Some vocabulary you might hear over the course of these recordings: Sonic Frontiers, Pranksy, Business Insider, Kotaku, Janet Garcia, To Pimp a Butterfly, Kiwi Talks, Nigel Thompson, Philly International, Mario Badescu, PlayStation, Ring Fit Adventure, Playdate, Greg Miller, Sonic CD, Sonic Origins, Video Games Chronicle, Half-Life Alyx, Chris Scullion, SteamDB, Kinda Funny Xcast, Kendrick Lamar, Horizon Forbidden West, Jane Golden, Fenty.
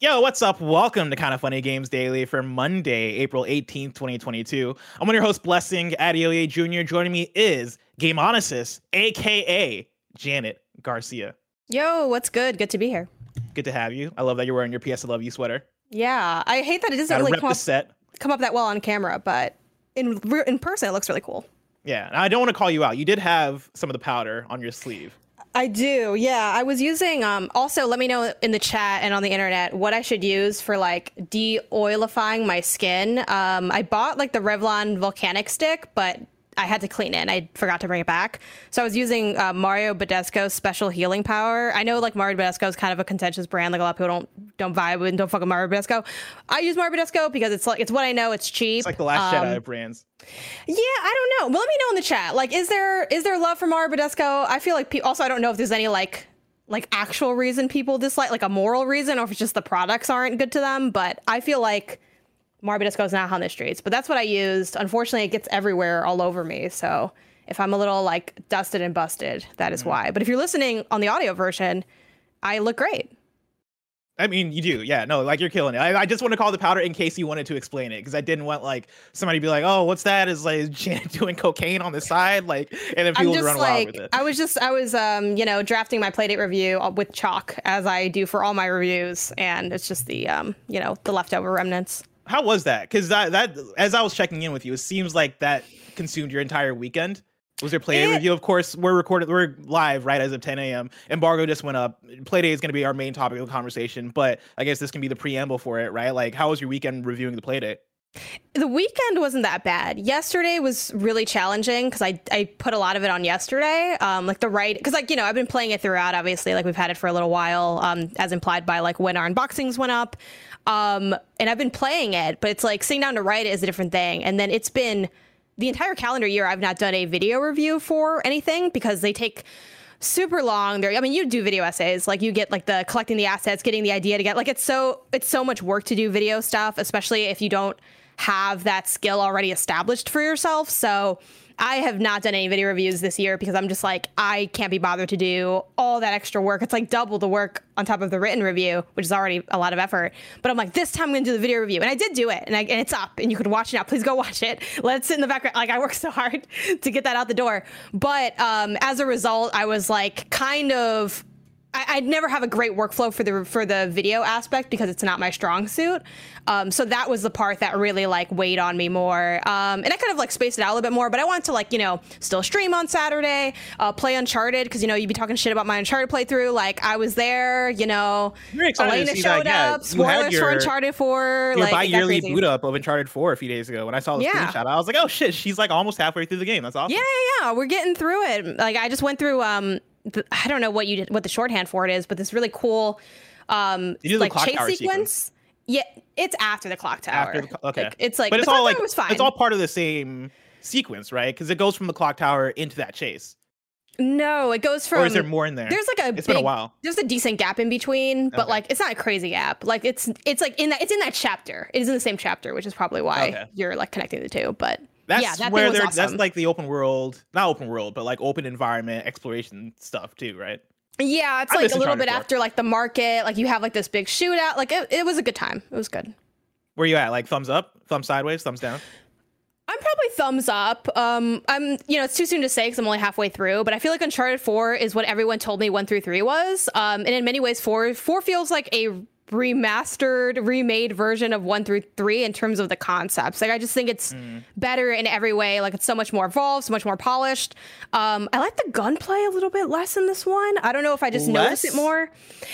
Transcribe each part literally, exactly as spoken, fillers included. Yo, what's up? Welcome to Kind of Funny Games Daily for Monday, April eighteenth, twenty twenty-two. I'm one of your hosts, Blessing Adeoye Junior Joining me is Gameonicist, a k a. Janet Garcia. Yo, what's good? Good to be here. Good to have you. I love that you're wearing your P S I Love You sweater. Yeah, I hate that it doesn't really come up, set. come up that well on camera, but in in person, it looks really cool. Yeah, and I don't want to call you out. You did have some of the powder on your sleeve. I do, yeah. I was using, um, also let me know in the chat and on the internet what I should use for like de-oilifying my skin. Um, I bought like the Revlon Volcanic Stick, but I had to clean it and I forgot to bring it back. So I was using uh, Mario Badescu's Special Healing Power. I know like Mario Badescu is kind of a contentious brand. Like a lot of people don't don't vibe with and don't fuck with Mario Badescu. I use Mario Badescu because it's like, it's what I know, it's cheap. It's like the Last um, Jedi of brands. Yeah, I don't know. Well, let me know in the chat. Like, is there is there love for Mario Badescu? I feel like pe- also I don't know if there's any like like actual reason people dislike, like a moral reason, or if it's just the products aren't good to them. But I feel like Mario Badescu is not on the streets, but that's what I used. Unfortunately, it gets everywhere all over me. So if I'm a little like dusted and busted, that is mm-hmm. why. But if you're listening on the audio version, I look great. I mean, you do. Yeah, no, like you're killing it. I, I just want to call the powder in case you wanted to explain it, because I didn't want like somebody to be like, oh, what's that? Is like Janet doing cocaine on the side? Like, and then people would run like, wild with it. I was just I was, um, you know, drafting my Playdate review with chalk as I do for all my reviews. And it's just the, um, you know, the leftover remnants. How was that? Because that, that, as I was checking in with you, it seems like that consumed your entire weekend. Was there Playdate review? Of course, we're recorded, we're live right as of ten a.m. Embargo just went up. Playdate is going to be our main topic of conversation, but I guess this can be the preamble for it, right? Like, how was your weekend reviewing the Playdate? The weekend wasn't that bad. Yesterday was really challenging because I, I put a lot of it on yesterday. Um, like the right, because like, you know, I've been playing it throughout, obviously, like we've had it for a little while, um, as implied by like when our unboxings went up. Um, and I've been playing it, but it's like sitting down to write it is a different thing. And then it's been the entire calendar year. I've not done a video review for anything because they take super long. They're, I mean, you do video essays, like you get like the collecting the assets, getting the idea to get like, it's so, it's so much work to do video stuff, especially if you don't have that skill already established for yourself. So I have not done any video reviews this year because I'm just like, I can't be bothered to do all that extra work. It's like double the work on top of the written review, which is already a lot of effort. But I'm like, this time I'm going to do the video review. And I did do it. And, I, and it's up. And you can watch it now. Please go watch it. Let it sit in the background. Like, I worked so hard to get that out the door. But um, as a result, I was like kind of... I'd never have a great workflow for the for the video aspect because it's not my strong suit. Um, so that was the part that really like weighed on me more. Um, and I kind of like spaced it out a little bit more, but I wanted to like, you know, still stream on Saturday, uh, play Uncharted. Cause you know, you'd be talking shit about my Uncharted playthrough. Like I was there, you know, Elena showed that, up, spoilers your, for Uncharted four. Like bi-yearly boot up of Uncharted four a few days ago. When I saw the yeah. screenshot, I was like, oh shit, she's like almost halfway through the game. That's awesome. Yeah, yeah, yeah. We're getting through it. Like I just went through, um, I don't know what you did, what the shorthand for it is, but this really cool um like chase sequence. sequence. Yeah, it's after the clock tower. After the, okay, like, it's like, but it's all like was fine. It's all part of the same sequence, right? Because it goes from the clock tower into that chase. No, it goes from. Or is there more in there? There's like a. It's big, been a while. There's a decent gap in between, but okay. like it's not a crazy gap. Like it's it's like in that it's in that chapter. It is in the same chapter, which is probably why okay. you're like connecting the two, but. That's yeah, that where they're awesome. That's like the open world, not open world, but like open environment exploration stuff too, right? Yeah, it's I like a little bit after like the market, like you have like this big shootout. Like it, it was a good time. It was good. Where you at? Like thumbs up, thumbs sideways, thumbs down? I'm probably thumbs up. Um, I'm, you know, it's too soon to say because I'm only halfway through, but I feel like Uncharted four is what everyone told me one through three was. Um, and in many ways, four, four feels like a remastered, remade version of one through three in terms of the concepts. Like I just think it's mm. better in every way. Like it's so much more evolved, so much more polished. Um, I like the gunplay a little bit less in this one. I don't know if I just less? noticed it more.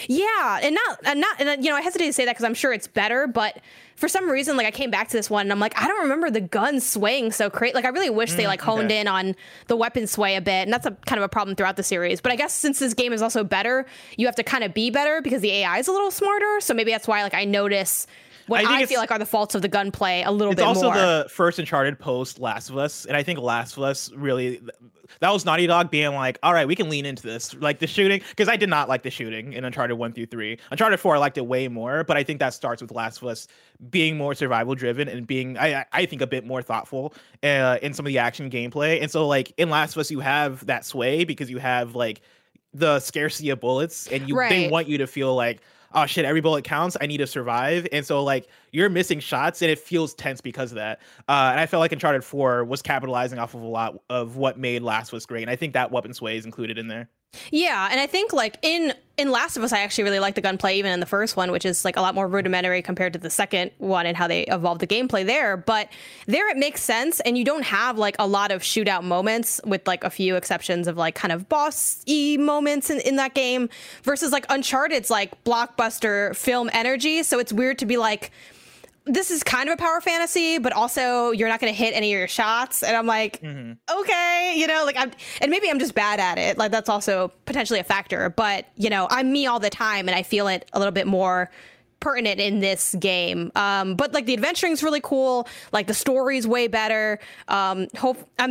Yeah, and not and not and you know I hesitate to say that because I'm sure it's better, but for some reason, like I came back to this one and I'm like, I don't remember the gun swaying so crazy. Like I really wish mm, they like honed okay. in on the weapon sway a bit. And that's a kind of a problem throughout the series. But I guess since this game is also better, you have to kind of be better because the A I is a little smarter. So maybe that's why like I notice what I, I feel like are the faults of the gunplay a little bit more. It's also the first Uncharted post Last of Us. And I think Last of Us really... that was Naughty Dog being like, all right, we can lean into this. Like the shooting, because I did not like the shooting in Uncharted one through three. Uncharted four, I liked it way more, but I think that starts with Last of Us being more survival driven and being, I I think, a bit more thoughtful uh, in some of the action gameplay. And so like in Last of Us, you have that sway because you have like the scarcity of bullets and you right. they want you to feel like, oh shit, every bullet counts, I need to survive. And so like you're missing shots and it feels tense because of that. Uh, and I felt like Uncharted four was capitalizing off of a lot of what made Last of Us great. And I think that weapon sway is included in there. Yeah, and I think like in in Last of Us, I actually really like the gunplay even in the first one, which is like a lot more rudimentary compared to the second one and how they evolved the gameplay there. But there it makes sense, and you don't have like a lot of shootout moments with like a few exceptions of like kind of boss-y moments in, in that game versus like Uncharted's like blockbuster film energy. So it's weird to be like, this is kind of a power fantasy, but also you're not going to hit any of your shots. And I'm like, mm-hmm. okay, you know, like I'm, and maybe I'm just bad at it. Like that's also potentially a factor, but you know, I'm me all the time and I feel it a little bit more pertinent in this game. Um, but like the adventuring's really cool. Like the story's way better. Um, hope I'm,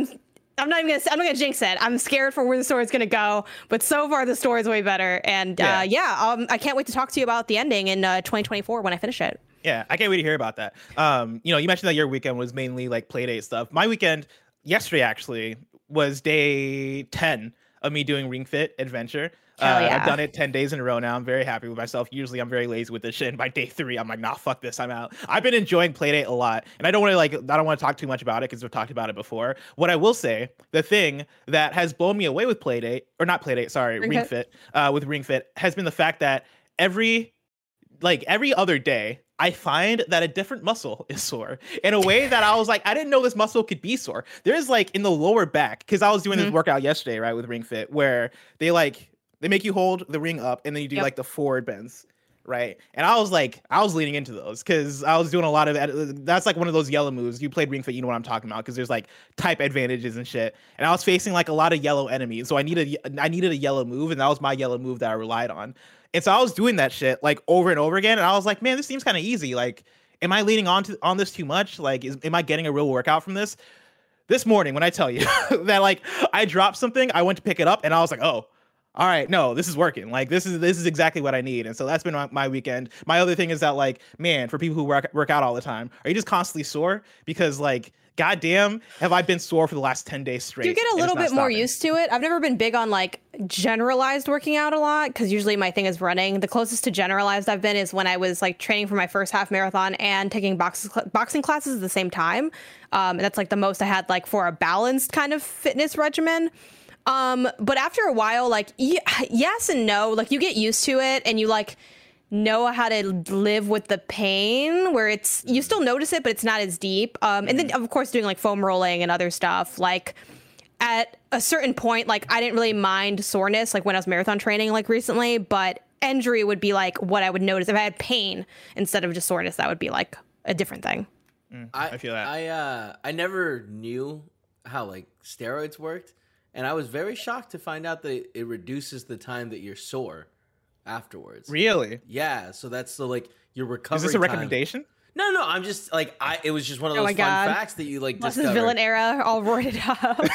I'm not even going to, I'm not going to jinx it. I'm scared for where the story's going to go, but so far the story's way better. And yeah, uh, yeah um, I can't wait to talk to you about the ending in uh, twenty twenty-four when I finish it. Yeah, I can't wait to hear about that. Um, you know, you mentioned that your weekend was mainly like Playdate stuff. My weekend yesterday actually was day ten of me doing Ring Fit Adventure. Uh, yeah. I've done it ten days in a row now. I'm very happy with myself. Usually I'm very lazy with this shit. And by day three, I'm like, nah, fuck this. I'm out. I've been enjoying Playdate a lot. And I don't want to like, I don't want to talk too much about it because we've talked about it before. What I will say, the thing that has blown me away with Playdate, or not Playdate, sorry, Ring, Ring Fit, uh, with Ring Fit has been the fact that every, like every other day, I find that a different muscle is sore in a way that I was like, I didn't know this muscle could be sore. There's like in the lower back, because I was doing mm-hmm. this workout yesterday, right, with Ring Fit, where they like, they make you hold the ring up and then you do yep. like the forward bends, right? And I was like, I was leaning into those because I was doing a lot of, that's like one of those yellow moves. You played Ring Fit, you know what I'm talking about, because there's like type advantages and shit. And I was facing like a lot of yellow enemies. So I needed, I needed a yellow move, and that was my yellow move that I relied on. And so I was doing that shit like over and over again. And I was like, man, this seems kind of easy. Like, am I leaning on to, on this too much? Like, is, am I getting a real workout from this? This morning, when I tell you that like I dropped something, I went to pick it up and I was like, oh, all right, no, this is working. Like, this is this is exactly what I need. And so that's been my, my weekend. My other thing is that like, man, for people who work, work out all the time, are you just constantly sore? Because like, goddamn, have I been sore for the last ten days straight. You get a little bit more used to it. I've never been big on like generalized working out a lot because usually my thing is running. The closest to generalized I've been is when I was like training for my first half marathon and taking box, boxing classes at the same time. Um, and that's like the most I had like for a balanced kind of fitness regimen. Um, but after a while, like y- yes and no, like you get used to it and you like know how to live with the pain where it's, you still notice it, but it's not as deep. Um, and then of course doing like foam rolling and other stuff, like at a certain point, like I didn't really mind soreness, like when I was marathon training, like recently, but injury would be like what I would notice if I had pain instead of just soreness. That would be like a different thing. Mm, I, I feel that. I, uh, I never knew how like steroids worked. And I was very shocked to find out that it reduces the time that you're sore afterwards. Really? Yeah. So that's the like your recovery. Is this a recommendation? Time. No, no. I'm just like I. It was just one of those oh fun God. facts that you like. This is villain era, all roided up.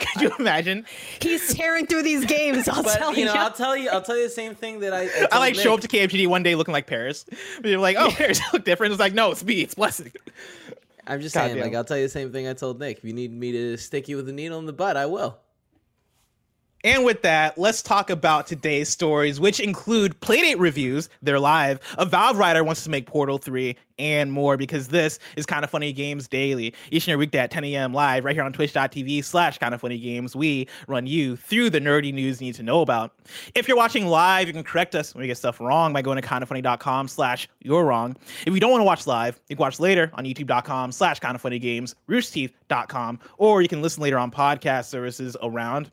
Could you imagine? He's tearing through these games. I'll but, tell you. Know, you. I'll tell you. I'll tell you the same thing that I. I, I like Nick. Show up to K M G D one day looking like Paris. But you're like, oh, yeah. Paris look different. It's like, no, it's me. It's blessing. I'm just God saying. Damn. Like I'll tell you the same thing I told Nick. If you need me to stick you with a needle in the butt, I will. And with that, let's talk about today's stories, which include Playdate reviews. They're live. A Valve writer wants to make Portal three and more because this is Kind of Funny Games Daily. Each and every weekday at ten a.m. live right here on twitch.tv slash Kind of Funny Games. We run you through the nerdy news you need to know about. If you're watching live, you can correct us when we get stuff wrong by going to kindoffunny.com slash you're wrong. If you don't want to watch live, you can watch later on youtube.com slash Kind of Funny Games, roosterteeth dot com, or you can listen later on podcast services around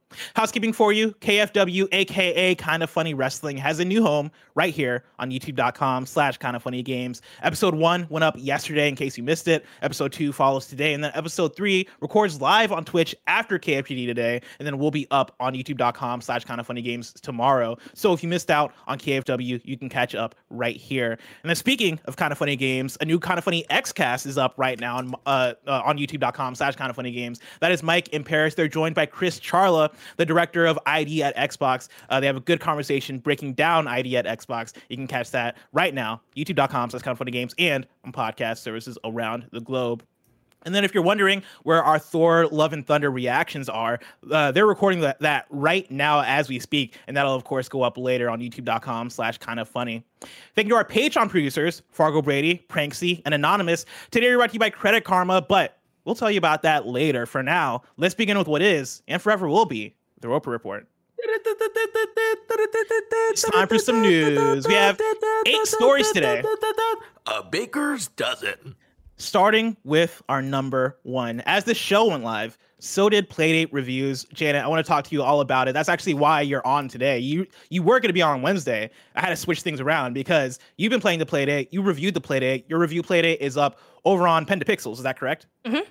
Housekeeping for you, K F W, aka Kinda Funny Wrestling, has a new home right here on youtube.com slash Kinda Funny Games. Episode one went up yesterday in case you missed it. Episode two follows today, and then episode three records live on Twitch after K F G D today, and then will be up on youtube.com slash Kinda Funny Games tomorrow. So if you missed out on K F W, you can catch up right here. And then speaking of Kinda Funny Games, a new Kinda Funny X-Cast is up right now on uh, uh, on youtube.com slash Kinda Funny Games. That is Mike and Paris. They're joined by Chris Charla, the director of I D at Xbox. Uh, they have a good conversation breaking down I D at Xbox. You can catch that right now, youtube.com slash Kinda Funny Games, and on podcast services around the globe. And then if you're wondering where our Thor Love and Thunder reactions are, uh, they're recording that, that right now as we speak. And that'll, of course, go up later on youtube.com slash Kinda Funny. Thank you to our Patreon producers, Fargo Brady, Pranksy, and Anonymous. Today we're brought to you by Credit Karma, but we'll tell you about that later. For now, let's begin with what is and forever will be the Roper Report. It's time for some news. We have eight stories today. A baker's dozen. Starting with our number one. As the show went live, so did Playdate reviews. Janet, I want to talk to you all about it. That's actually why you're on today. You you were going to be on Wednesday. I had to switch things around because you've been playing the Playdate. You reviewed the Playdate. Your review Playdate is up over on Pen to Pixels. Is that correct? Mm-hmm.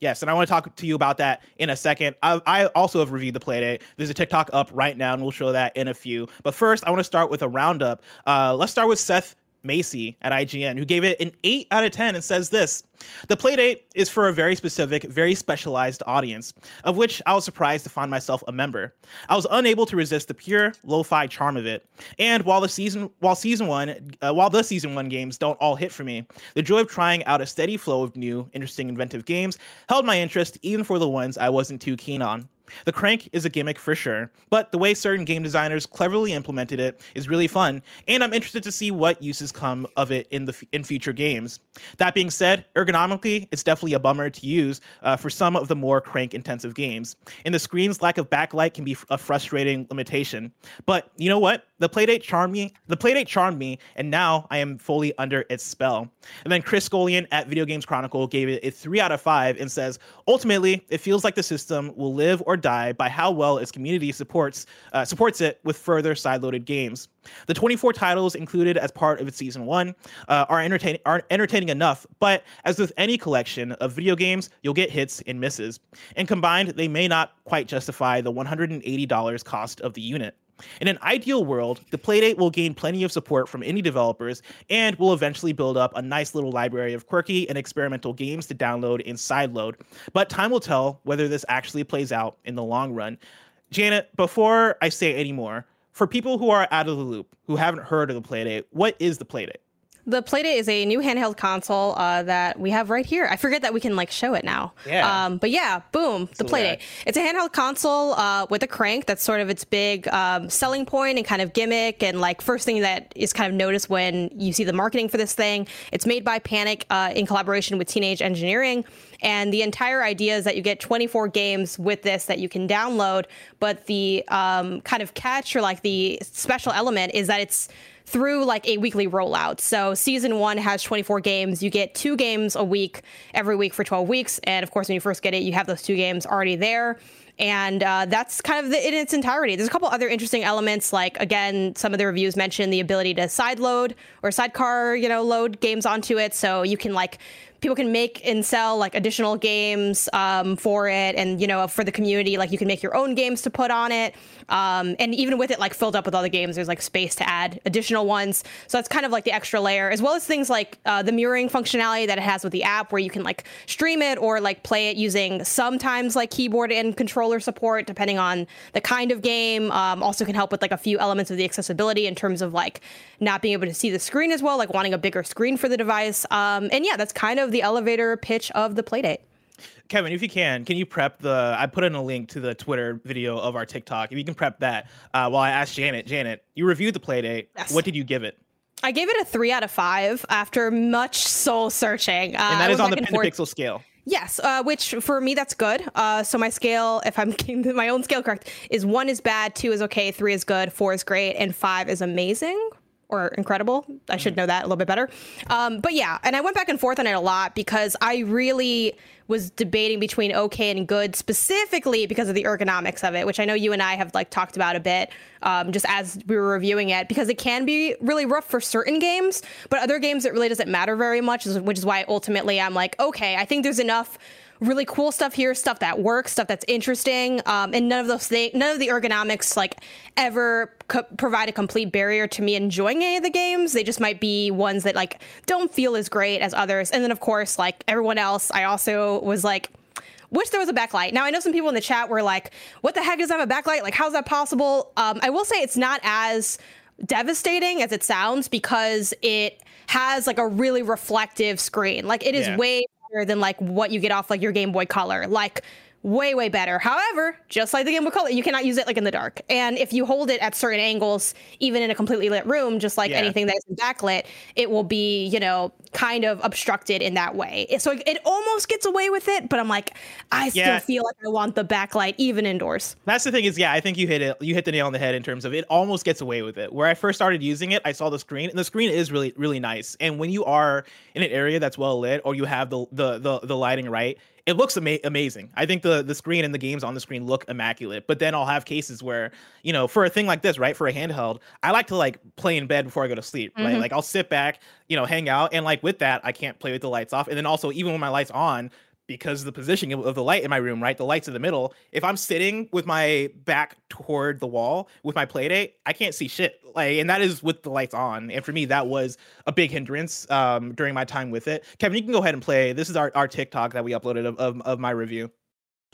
Yes, and I want to talk to you about that in a second. I, I also have reviewed the Playdate. There's a TikTok up right now, and we'll show that in a few. But first, I want to start with a roundup. Uh, let's start with Seth Macy at I G N, who gave it an eight out of ten and says this: the Playdate is for a very specific, very specialized audience, of which I was surprised to find myself a member. I was unable to resist the pure lo-fi charm of it. And while the season, while season one, uh, while the season one games don't all hit for me, the joy of trying out a steady flow of new, interesting, inventive games held my interest, even for the ones I wasn't too keen on. The crank is a gimmick for sure, but the way certain game designers cleverly implemented it is really fun, and I'm interested to see what uses come of it in the f- in future games. That being said, ergonomically, it's definitely a bummer to use uh, for some of the more crank-intensive games, and the screen's lack of backlight can be a frustrating limitation. But you know what? The Playdate charmed me. The Playdate charmed me, and now I am fully under its spell. And then Chris Scullion at Video Games Chronicle gave it a three out of five and says, ultimately, it feels like the system will live or die by how well its community supports uh, supports it with further side-loaded games. The twenty-four titles included as part of its season one uh, are entertaining are entertaining enough, but as with any collection of video games, you'll get hits and misses, and combined, they may not quite justify the one hundred eighty dollars cost of the unit. In an ideal world, the Playdate will gain plenty of support from indie developers and will eventually build up a nice little library of quirky and experimental games to download and sideload. But time will tell whether this actually plays out in the long run. Janet, before I say any more, for people who are out of the loop, who haven't heard of the Playdate, what is the Playdate? The Playdate is a new handheld console uh, that we have right here. I forget that we can like show it now. Yeah. Um, but yeah, boom, the Playdate. It's a handheld console uh, with a crank. That's sort of its big um, selling point and kind of gimmick. And like first thing that is kind of noticed when you see the marketing for this thing. It's made by Panic uh, in collaboration with Teenage Engineering. And the entire idea is that you get twenty-four games with this that you can download. But the um, kind of catch or like the special element is that it's through like a weekly rollout. So season one has twenty-four games. You get two games a week, every week for twelve weeks. And of course, when you first get it, you have those two games already there. And uh, that's kind of the, in its entirety. There's a couple other interesting elements, like, again, some of the reviews mentioned the ability to side load or sidecar, you know, load games onto it. So you can like people can make and sell like additional games um, for it. And, you know, for the community, like you can make your own games to put on it. Um, and even with it, like filled up with all the games, there's like space to add additional ones. So that's kind of like the extra layer, as well as things like uh, the mirroring functionality that it has with the app where you can like stream it or like play it using sometimes like keyboard and controller support, depending on the kind of game. Um, also can help with like a few elements of the accessibility in terms of like not being able to see the screen as well, like wanting a bigger screen for the device. Um, and yeah, that's kind of the elevator pitch of the Playdate. Kevin, if you can, can you prep the, I put in a link to the Twitter video of our TikTok. If you can prep that uh, while I ask Janet, Janet, you reviewed the Playdate. Yes. What did you give it? I gave it a three out of five after much soul searching. Uh, and that is on the Pen to Pixel scale. Yes, uh, which for me, that's good. Uh, so my scale, if I'm getting my own scale correct, is one is bad, two is okay, three is good, four is great, and five is amazing or incredible. I should know that a little bit better. Um, but yeah, and I went back and forth on it a lot because I really was debating between okay and good specifically because of the ergonomics of it, which I know you and I have like talked about a bit um, just as we were reviewing it, because it can be really rough for certain games, but other games it really doesn't matter very much, which is why ultimately I'm like, okay, I think there's enough really cool stuff here, stuff that works, stuff that's interesting, um, and none of those things, none of the ergonomics like ever co- provide a complete barrier to me enjoying any of the games. They just might be ones that like don't feel as great as others. And then of course, like everyone else, I also was like, wish there was a backlight. Now I know some people in the chat were like, what the heck does that have a backlight? Like, how's that possible? Um, I will say it's not as devastating as it sounds because it has like a really reflective screen. Like it is yeah. way than like what you get off like your Game Boy Color, like way way better. However, just like the Game Boy Color, you cannot use it like in the dark, and if you hold it at certain angles, even in a completely lit room, just like yeah. anything that's backlit, it will be, you know, kind of obstructed in that way. So it almost gets away with it, but I'm like, I still yeah. feel like I want the backlight even indoors. That's the thing is, yeah, I think you hit it. You hit the nail on the head in terms of it almost gets away with it. Where I first started using it, I saw the screen, and the screen is really, really nice. And when you are in an area that's well lit, or you have the the the, the lighting right, it looks ama- amazing. I think the the screen and the games on the screen look immaculate. But then I'll have cases where, you know, for a thing like this, right, for a handheld, I like to like play in bed before I go to sleep, mm-hmm. right? Like I'll sit back, you know, hang out, and like. With that, I can't play with the lights off. And then also, even when my light's on, because of the positioning of the light in my room, right? The light's in the middle. If I'm sitting with my back toward the wall with my Playdate, I can't see shit. Like, and that is with the lights on. And for me, that was a big hindrance um, during my time with it. Kevin, you can go ahead and play. This is our, our TikTok that we uploaded of, of, of my review.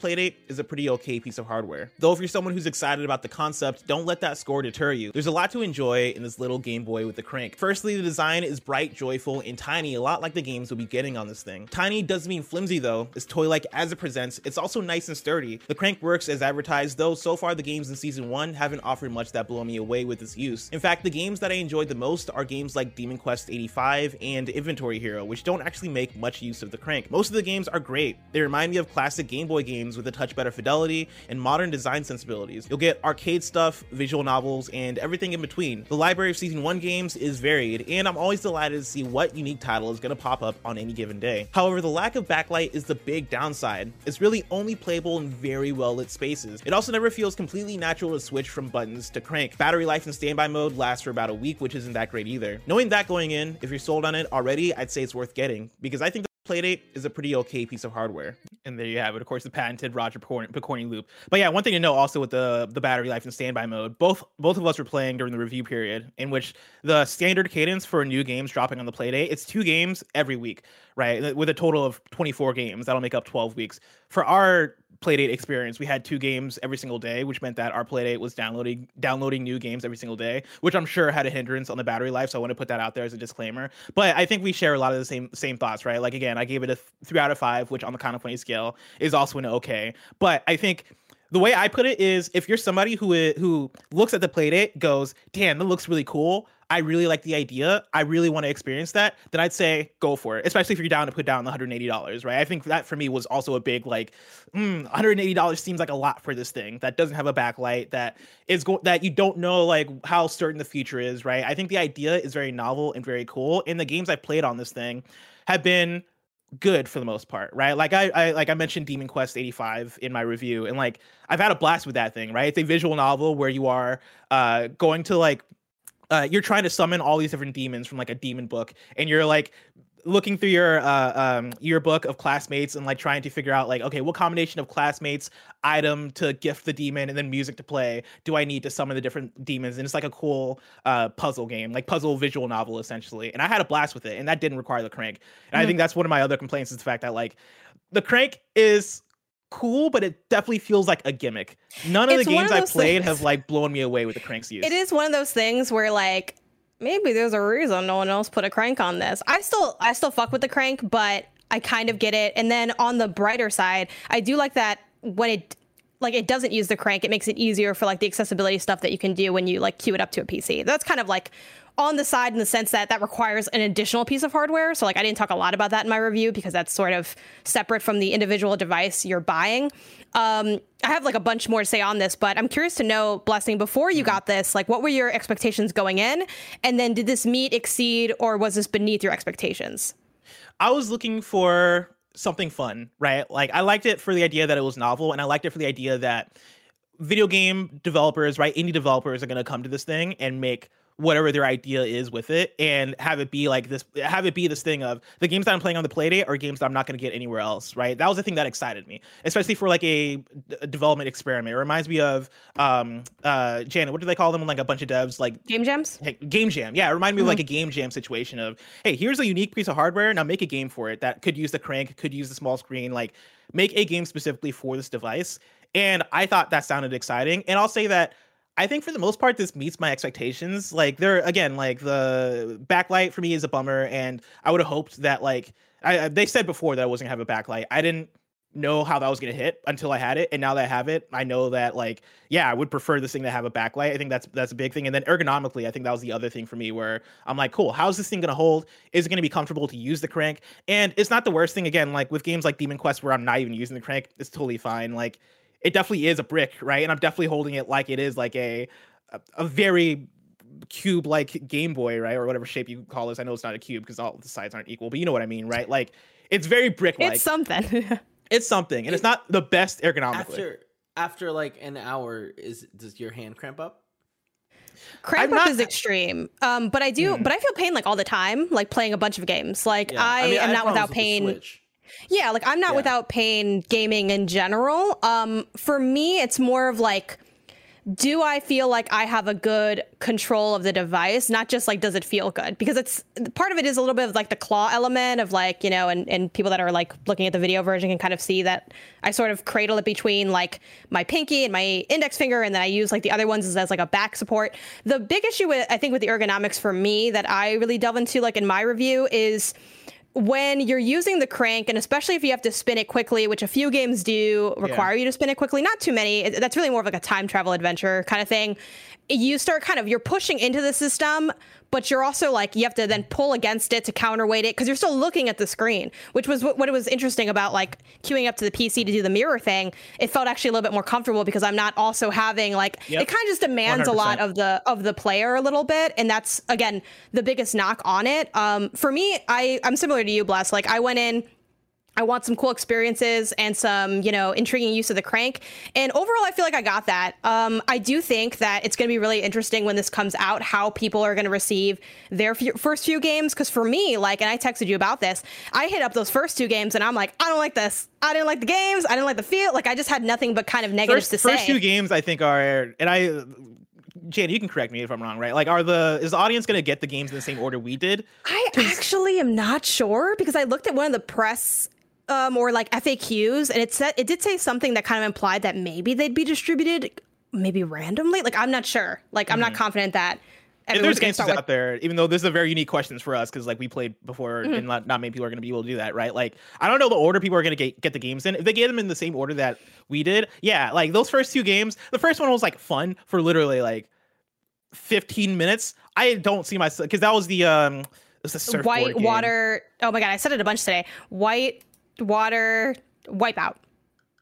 Playdate is a pretty okay piece of hardware. Though if you're someone who's excited about the concept, don't let that score deter you. There's a lot to enjoy in this little Game Boy with the crank. Firstly, the design is bright, joyful, and tiny, a lot like the games we'll be getting on this thing. Tiny doesn't mean flimsy though. As toy-like as it presents, it's also nice and sturdy. The crank works as advertised, though so far the games in season one haven't offered much that blow me away with its use. In fact, the games that I enjoyed the most are games like Demon Quest eighty-five and Inventory Hero, which don't actually make much use of the crank. Most of the games are great. They remind me of classic Game Boy games with a touch better fidelity and modern design sensibilities. You'll get arcade stuff, visual novels, and everything in between. The library of season one games is varied, and I'm always delighted to see what unique title is going to pop up on any given day. However, the lack of backlight is the big downside. It's really only playable in very well lit spaces. It also never feels completely natural to switch from buttons to crank. Battery life in standby mode lasts for about a week, which isn't that great either. Knowing that going in, if you're sold on it already, I'd say it's worth getting, because I think the Playdate is a pretty okay piece of hardware. And there you have it. Of course, the patented Roger Picorni loop. But yeah, one thing to know also with the the battery life and standby mode, both both of us were playing during the review period, in which the standard cadence for new games dropping on the Playdate, it's two games every week, right? With a total of twenty-four games, that'll make up twelve weeks. For our Playdate experience, we had two games every single day, which meant that our Playdate was downloading downloading new games every single day, which I'm sure had a hindrance on the battery life. So I want to put that out there as a disclaimer. But I think we share a lot of the same same thoughts, right? Like again, I gave it a th- three out of five, which on the kind of funny scale is also an okay. But I think the way I put it is, if you're somebody who is, who looks at the Playdate, goes, "Damn, that looks really cool. I really like the idea. I really want to experience that," then I'd say go for it, especially if you're down to put down the one hundred eighty dollars, right? I think that for me was also a big like, mm, one hundred eighty dollars seems like a lot for this thing that doesn't have a backlight, that is go- that you don't know like how certain the future is, right? I think the idea is very novel and very cool, and the games I played on this thing have been good for the most part, right? Like I, I like I mentioned Demon Quest eighty-five in my review, and like I've had a blast with that thing, right? It's a visual novel where you are uh, going to like Uh, you're trying to summon all these different demons from like a demon book, and you're like looking through your uh, um, your book of classmates and like trying to figure out like, okay, what combination of classmates, item to gift the demon, and then music to play do I need to summon the different demons? And it's like a cool uh, puzzle game, like puzzle visual novel essentially. And I had a blast with it, and that didn't require the crank. And mm-hmm. I think that's one of my other complaints is the fact that like the crank is cool, but it definitely feels like a gimmick. None of it's the games of I played things. Have like blown me away with the crank's use. It is one of those things where like maybe there's a reason no one else put a crank on this. I still I still fuck with the crank, but I kind of get it. And then on the brighter side, I do like that when it like it doesn't use the crank, it makes it easier for like the accessibility stuff that you can do when you like queue it up to a P C. That's kind of like on the side in the sense that that requires an additional piece of hardware. So like I didn't talk a lot about that in my review because that's sort of separate from the individual device you're buying. Um, I have like a bunch more to say on this, but I'm curious to know, Blessing, before you got this, like what were your expectations going in? And then did this meet, exceed, or was this beneath your expectations? I was looking for something fun, right? Like I liked it for the idea that it was novel, and I liked it for the idea that video game developers, right, indie developers are going to come to this thing and make whatever their idea is with it, and have it be like this, have it be this thing of the games that I'm playing on the Playdate are games that I'm not going to get anywhere else, right? That was the thing that excited me, especially for like a, a development experiment. It reminds me of um uh Janet, what do they call them when like a bunch of devs like game jams? Hey, game jam, yeah. It reminded me mm-hmm. of like a game jam situation of, hey, here's a unique piece of hardware, now make a game for it that could use the crank, could use the small screen, like make a game specifically for this device. And I thought that sounded exciting, and I'll say that I think for the most part, this meets my expectations. Like there, again, like the backlight for me is a bummer. And I would have hoped that like, I, they said before that I wasn't gonna have a backlight. I didn't know how that was gonna hit until I had it. And now that I have it, I know that like, yeah, I would prefer this thing to have a backlight. I think that's, that's a big thing. And then ergonomically, I think that was the other thing for me where I'm like, cool, how's this thing gonna hold? Is it gonna be comfortable to use the crank? And it's not the worst thing, again, like with games like Demon Quest where I'm not even using the crank, it's totally fine. Like, it definitely is a brick, right? And I'm definitely holding it like it is like a a very cube-like Game Boy, right? Or whatever shape you call this. I know it's not a cube because all the sides aren't equal, but you know what I mean, right? Like, it's very brick-like. It's something. It's something, and it's not the best ergonomically. After, after like, an hour, is does your hand cramp up? Cramp I'm up not... is extreme, um, but I do, mm. but I feel pain, like, all the time, like, playing a bunch of games. Like, yeah. I, I mean, am I not without with pain. Yeah, like I'm not yeah. without pain gaming in general. Um, for me, it's more of like, do I feel like I have a good control of the device? Not just like, does it feel good? Because it's part of it is a little bit of like the claw element of like, you know, and, and people that are like looking at the video version can kind of see that I sort of cradle it between like my pinky and my index finger. And then I use like the other ones as like a back support. The big issue with, I think with the ergonomics for me that I really delve into like in my review is when you're using the crank, and especially if you have to spin it quickly, which a few games do require yeah. you to spin it quickly, not too many, that's really more of like a time travel adventure kind of thing. You start kind of, you're pushing into the system, but you're also like, you have to then pull against it to counterweight it because you're still looking at the screen, which was what, what it was interesting about like queuing up to the P C to do the mirror thing. It felt actually a little bit more comfortable because I'm not also having like, yep. it kind of just demands one hundred percent a lot of the of the player a little bit. And that's, again, the biggest knock on it. Um, for me, I, I'm similar to you, Bless. Like I went in, I want some cool experiences and some, you know, intriguing use of the crank. And overall, I feel like I got that. Um, I do think that it's going to be really interesting when this comes out, how people are going to receive their f- first few games. Because for me, like, and I texted you about this, I hit up those first two games and I'm like, I don't like this. I didn't like the games. I didn't like the feel. Like, I just had nothing but kind of negatives first, to say. First two games, I think, are, and I... Jan, you can correct me if I'm wrong, right? Like, are the is the audience going to get the games in the same order we did? I actually am not sure because I looked at one of the press um, or like F A Qs, and it said it did say something that kind of implied that maybe they'd be distributed, maybe randomly. Like, I'm not sure. Like, mm-hmm. I'm not confident that. If there's games out with- there, even though this is a very unique questions for us because like we played before, mm-hmm. and not, not many people are going to be able to do that, right? Like, I don't know the order people are going to get, get the games in. If they get them in the same order that we did, yeah, like those first two games, the first one was like fun for literally like fifteen minutes. I don't see myself because that was the um, it's the surfboard white game. Water. Oh my god, I said it a bunch today. White water wipeout.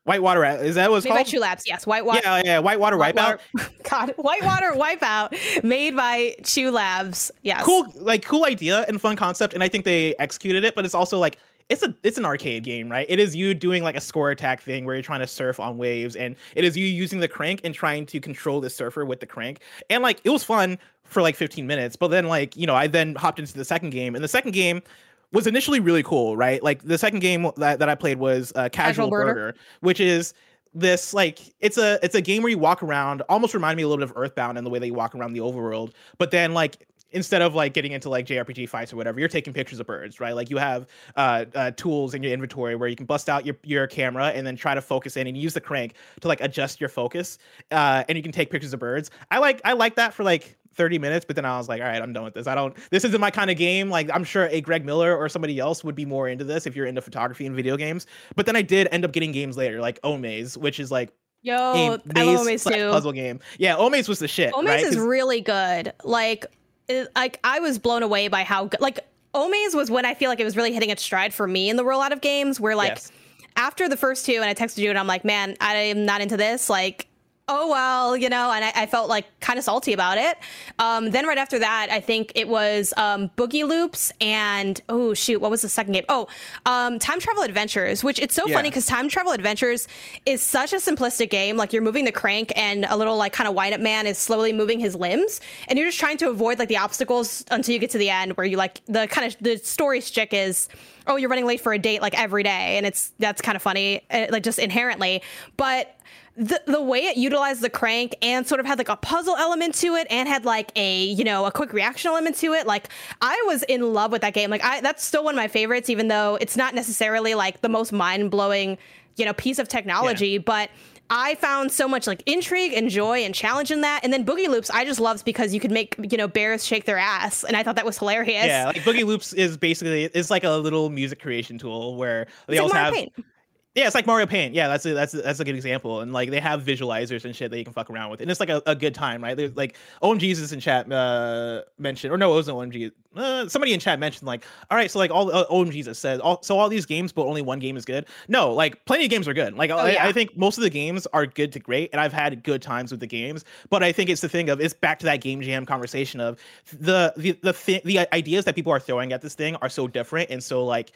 Whitewater, is that what it's made called? By Two Labs, yes. Whitewater, yeah, yeah. Whitewater Wipeout. God, Whitewater Wipeout, made by Two Labs, yes. Cool, like cool idea and fun concept, and I think they executed it. But it's also like it's a it's an arcade game, right? It is you doing like a score attack thing where you're trying to surf on waves, and it is you using the crank and trying to control the surfer with the crank. And like it was fun for like fifteen minutes, but then like you know I then hopped into the second game, and the second game was initially really cool, right? Like the second game that, that I played was uh, Casual, Casual Burger, Burger, which is this like it's a it's a game where you walk around, almost reminded me a little bit of Earthbound in the way that you walk around the overworld, but then like instead of like getting into like J R P G fights or whatever, you're taking pictures of birds, right? Like you have uh, uh, tools in your inventory where you can bust out your, your camera and then try to focus in and use the crank to like adjust your focus, uh, and you can take pictures of birds. I like I like that for like thirty minutes, but then I was like, all right, I'm done with this. I don't, this isn't my kind of game. Like, I'm sure a Greg Miller or somebody else would be more into this if you're into photography and video games. But then I did end up getting games later, like Omaze, which is like, yo, I love Omaze too. Puzzle game. Yeah, Omaze was the shit. Omaze right? is really good. Like, like, I was blown away by how, like, Omaze was when I feel like it was really hitting its stride for me in the rollout of games, where, like, yes. after the first two, and I texted you, and I'm like, man, I am not into this, like, oh, well, you know, and I, I felt, like, kind of salty about it. Um, then right after that, I think it was um, Boogie Loops and, oh, shoot, what was the second game? Oh, um, Time Travel Adventures, which it's so yeah. funny because Time Travel Adventures is such a simplistic game. Like, you're moving the crank and a little, like, kind of wind-up man is slowly moving his limbs, and you're just trying to avoid, like, the obstacles until you get to the end where you, like, the kind of, the story shtick is, oh, you're running late for a date, like, every day, and it's, that's kind of funny, like, just inherently, but... The the way it utilized the crank and sort of had like a puzzle element to it and had like a, you know, a quick reaction element to it. Like, I was in love with that game. Like, I that's still one of my favorites, even though it's not necessarily like the most mind blowing, you know, piece of technology. Yeah. But I found so much like intrigue and joy and challenge in that. And then Boogie Loops, I just loved because you could make, you know, bears shake their ass. And I thought that was hilarious. Yeah, like Boogie Loops is basically, it's like a little music creation tool where they it's also like have... Paint. Yeah, it's like Mario Paint. Yeah, that's a, that's a, that's a good example. And like they have visualizers and shit that you can fuck around with, and it's like a, a good time, right? There's like O M Gs is in chat uh, mentioned, or no, it wasn't O M G. Uh, somebody in chat mentioned like, all right, so like all uh, O M Gs have said, all, so all these games, but only one game is good. No, like plenty of games are good. Like oh, I, yeah. I think most of the games are good to great, and I've had good times with the games. But I think it's the thing of it's back to that game jam conversation of the the the thi- the ideas that people are throwing at this thing are so different and so like.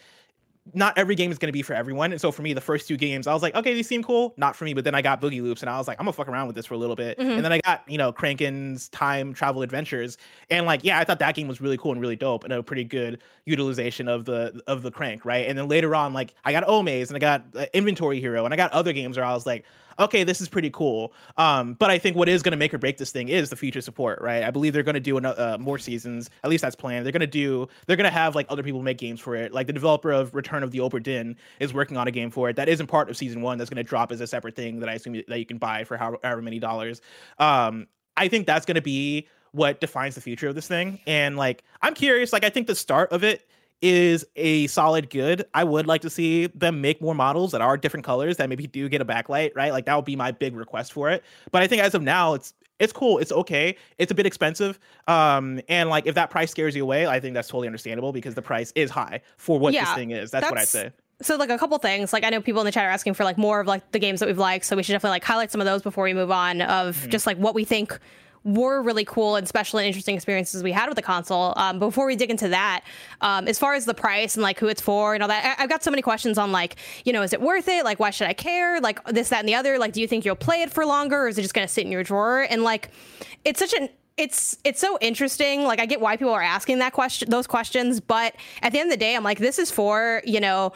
Not every game is going to be for everyone. And so for me, the first two games, I was like, okay, these seem cool. Not for me. But then I got Boogie Loops and I was like, I'm going to fuck around with this for a little bit. Mm-hmm. And then I got, you know, Kranken's Time Travel Adventures. And like, yeah, I thought that game was really cool and really dope and a pretty good utilization of the of the crank, right? And then later on, like, I got Omaze and I got uh, Inventory Hero and I got other games where I was like, okay, this is pretty cool. Um, but I think what is going to make or break this thing is the future support, right? I believe they're going to do an, uh, more seasons. At least that's planned. They're going to do, they're going to have like other people make games for it. Like the developer of Return of the Obra Dinn is working on a game for it. That isn't part of season one. That's going to drop as a separate thing that I assume that you can buy for however, however many dollars. Um, I think that's going to be what defines the future of this thing. And like, I'm curious, like I think the start of it is a solid good. I would like to see them make more models that are different colors that maybe do get a backlight, right? Like that would be my big request for it. But I think as of now, it's it's cool. It's okay. It's a bit expensive. Um, and like if that price scares you away, I think that's totally understandable because the price is high for what yeah, this thing is. That's, that's what I'd say. So like a couple things, like I know people in the chat are asking for like more of like the games that we've liked. So we should definitely like highlight some of those before we move on of mm-hmm. just like what we think were really cool and special and interesting experiences we had with the console. Um, before we dig into that, um, as far as the price and like who it's for and all that, I- I've got so many questions on like, you know, is it worth it? Like, why should I care? Like this, that, and the other, like, do you think you'll play it for longer or is it just going to sit in your drawer? And like, it's such an, it's, it's so interesting. Like I get why people are asking that question, those questions, but at the end of the day, I'm like, this is for, you know,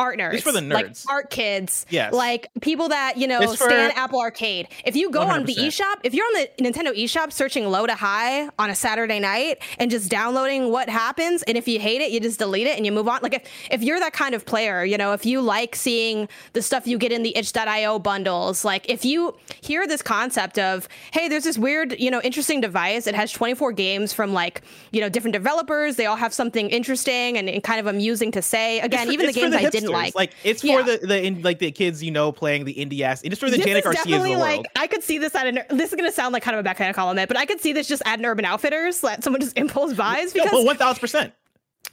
art nerds. It's for the nerds. Like art kids. Yes. Like people that, you know, stand Apple Arcade. If you go one hundred percent on the eShop, if you're on the Nintendo eShop searching low to high on a Saturday night and just downloading what happens, and if you hate it, you just delete it and you move on. Like if, if you're that kind of player, you know, if you like seeing the stuff you get in the itch dot io bundles, like if you hear this concept of, hey, there's this weird, you know, interesting device. It has twenty-four games from like, you know, different developers. They all have something interesting and, and kind of amusing to say. Again, for, even the games the I didn't Like, like it's yeah. for the, the in, like the kids, you know, playing the indie ass. It's for the Janet Garcia's of the like, world. I could see this at an. This is gonna sound like kind of a backhanded compliment, but I could see this just at an Urban Outfitters. Let someone just impulse buys because no, well, one thousand percent.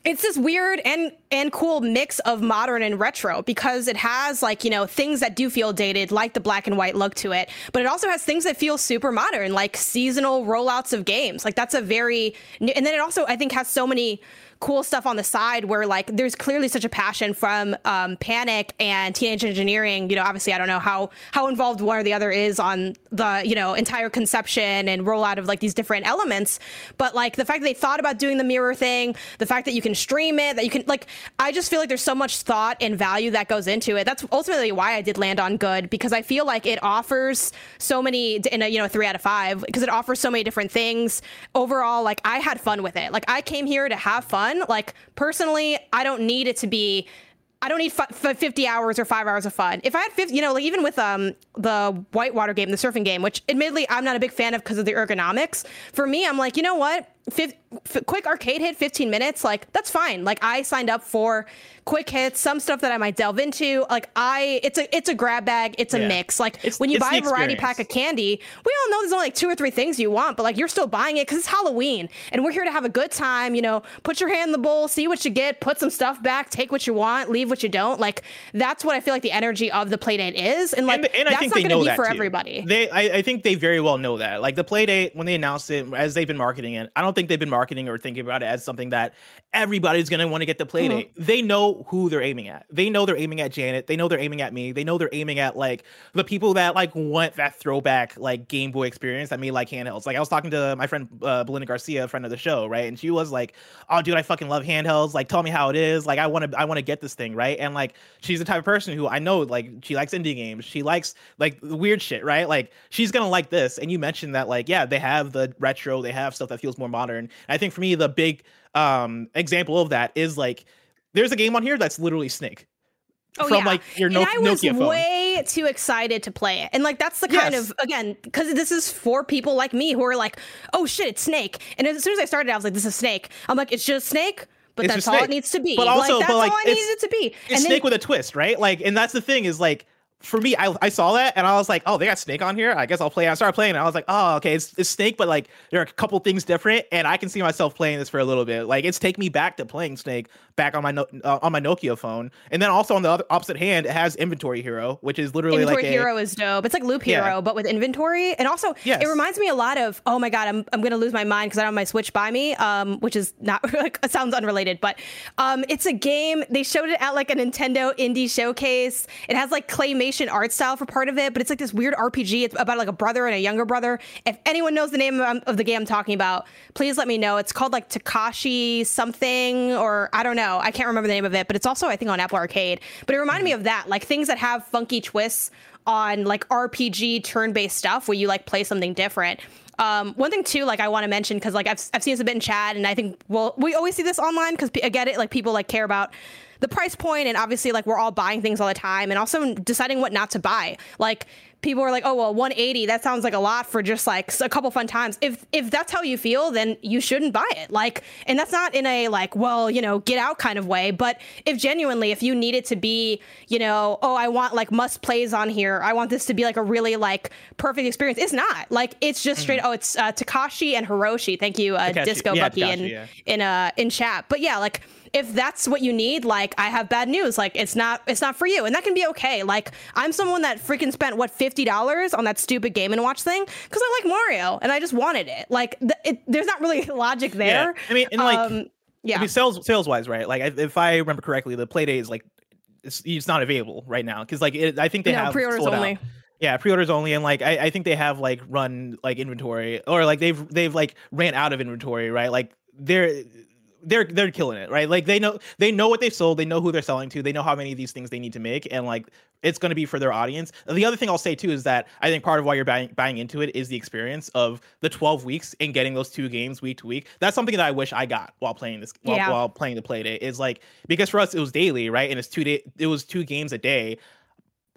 It's this weird and and cool mix of modern and retro because it has like, you know, things that do feel dated, like the black and white look to it, but it also has things that feel super modern, like seasonal rollouts of games. Like that's a very, and then it also I think has so many cool stuff on the side where like there's clearly such a passion from um, Panic and Teenage Engineering. You know, obviously I don't know how how involved one or the other is on the, you know, entire conception and rollout of like these different elements, but like the fact that they thought about doing the mirror thing, the fact that you can stream it, that you can like, I just feel like there's so much thought and value that goes into it. That's ultimately why I did land on good, because I feel like it offers so many, in a, you know, three out of five, because it offers so many different things overall. Like I had fun with it. Like I came here to have fun. Like personally, I don't need it to be, I don't need f- fifty hours or five hours of fun. If I had fifty, you know, like even with um the whitewater game, the surfing game, which admittedly I'm not a big fan of because of the ergonomics. For me, I'm like, you know what? quick arcade hit, fifteen minutes, like that's fine. Like I signed up for quick hits, some stuff that I might delve into. Like I, it's a it's a grab bag, it's a yeah. mix. Like it's, when you buy a variety experience. pack of candy, we all know there's only like two or three things you want, but like you're still buying it because it's Halloween and we're here to have a good time. You know, put your hand in the bowl, see what you get, put some stuff back, take what you want, leave what you don't. Like that's what I feel like the energy of the Playdate is, and like and, and that's I think not going to be for too. everybody. They, I, I think they very well know that. Like the Playdate, when they announced it, as they've been marketing it, I don't think they've been marketing or thinking about it as something that everybody's going to want to get the play mm-hmm. date. They know who they're aiming at. They know they're aiming at Janet. They know they're aiming at me. They know they're aiming at like the people that like want that throwback like Game Boy experience that may like handhelds. Like I was talking to my friend uh, Belinda Garcia, friend of the show, right? And she was like, "Oh, dude, I fucking love handhelds. Like, tell me how it is. Like, I want to, I want to get this thing, right?" And like, she's the type of person who I know like she likes indie games. She likes like weird shit, right? Like, she's gonna like this. And you mentioned that like, yeah, they have the retro. They have stuff that feels more modern. And I think for me, the big um, example of that is like, there's a game on here that's literally Snake. Oh, from yeah. like your no- Nokia phone. And I was phone. way too excited to play it. And like, that's the kind yes. of, again, because this is for people like me who are like, oh shit, it's Snake. And as soon as I started, I was like, this is Snake. I'm like, it's just Snake. But it's that's all Snake. It needs to be. But also, like, that's but like, all I needed it to be. It's and Snake then- with a twist, right? Like, and that's the thing is like, for me, I, I saw that and I was like, oh, they got Snake on here. I guess I'll play. I started playing and I was like, oh, okay, it's, it's Snake, but like there are a couple things different, and I can see myself playing this for a little bit. Like it's take me back to playing Snake back on my no, uh, on my Nokia phone, and then also on the other opposite hand, it has Inventory Hero, which is literally Inventory like Hero a, is dope. It's like Loop Hero, yeah. but with inventory, and also yes. it reminds me a lot of oh my god, I'm I'm gonna lose my mind because I don't have my Switch by me, um, which is not like sounds unrelated, but um, it's a game they showed it at like a Nintendo indie showcase. It has like claymation art style for part of it, but it's like this weird R P G. It's about like a brother and a younger brother. If anyone knows the name of the game I'm talking about, please let me know. It's called like Takashi something, or I don't know, I can't remember the name of it, but it's also I think on Apple Arcade. But it reminded me of that, like things that have funky twists on like R P G turn-based stuff where you like play something different. Um, one thing too, like I want to mention, because like I've, I've seen this a bit in chat, and I think well we always see this online because I get it, like people like care about the price point, and obviously like we're all buying things all the time, and also deciding what not to buy. Like people are like, oh well, one eighty, that sounds like a lot for just like a couple fun times. If if that's how you feel, then you shouldn't buy it. Like, and that's not in a like, well, you know, get out kind of way, but if genuinely if you need it to be, you know, oh I want like must plays on here, I want this to be like a really like perfect experience, it's not. Like it's just straight mm-hmm. oh it's uh, Takashi and Hiroshi, thank you uh, Disco yeah, Bucky Takashi, in yeah. in uh in chat. But yeah, like if that's what you need, like I have bad news, like it's not it's not for you, and that can be okay. Like I'm someone that freaking spent what fifty dollars on that stupid Game and Watch thing because I like Mario and I just wanted it. Like th- it, there's not really logic there. Yeah. I mean, and like um, yeah, I mean, sales sales wise, right? Like if I remember correctly, the Playdate is like it's, it's not available right now because like it, I think they no, have pre-orders sold only. Out. Yeah, pre-orders only, and like I, I think they have like run like inventory, or like they've they've like ran out of inventory, right? Like they're. They're they're killing it, right? Like they know they know what they've sold, they know who they're selling to, they know how many of these things they need to make, and like it's going to be for their audience. The other thing I'll say too is that I think part of why you're buying buying into it is the experience of the twelve weeks and getting those two games week to week. That's something that I wish I got while playing this while, yeah. while playing the Playdate. Is like, because for us it was daily, right? And it's two day it was two games a day.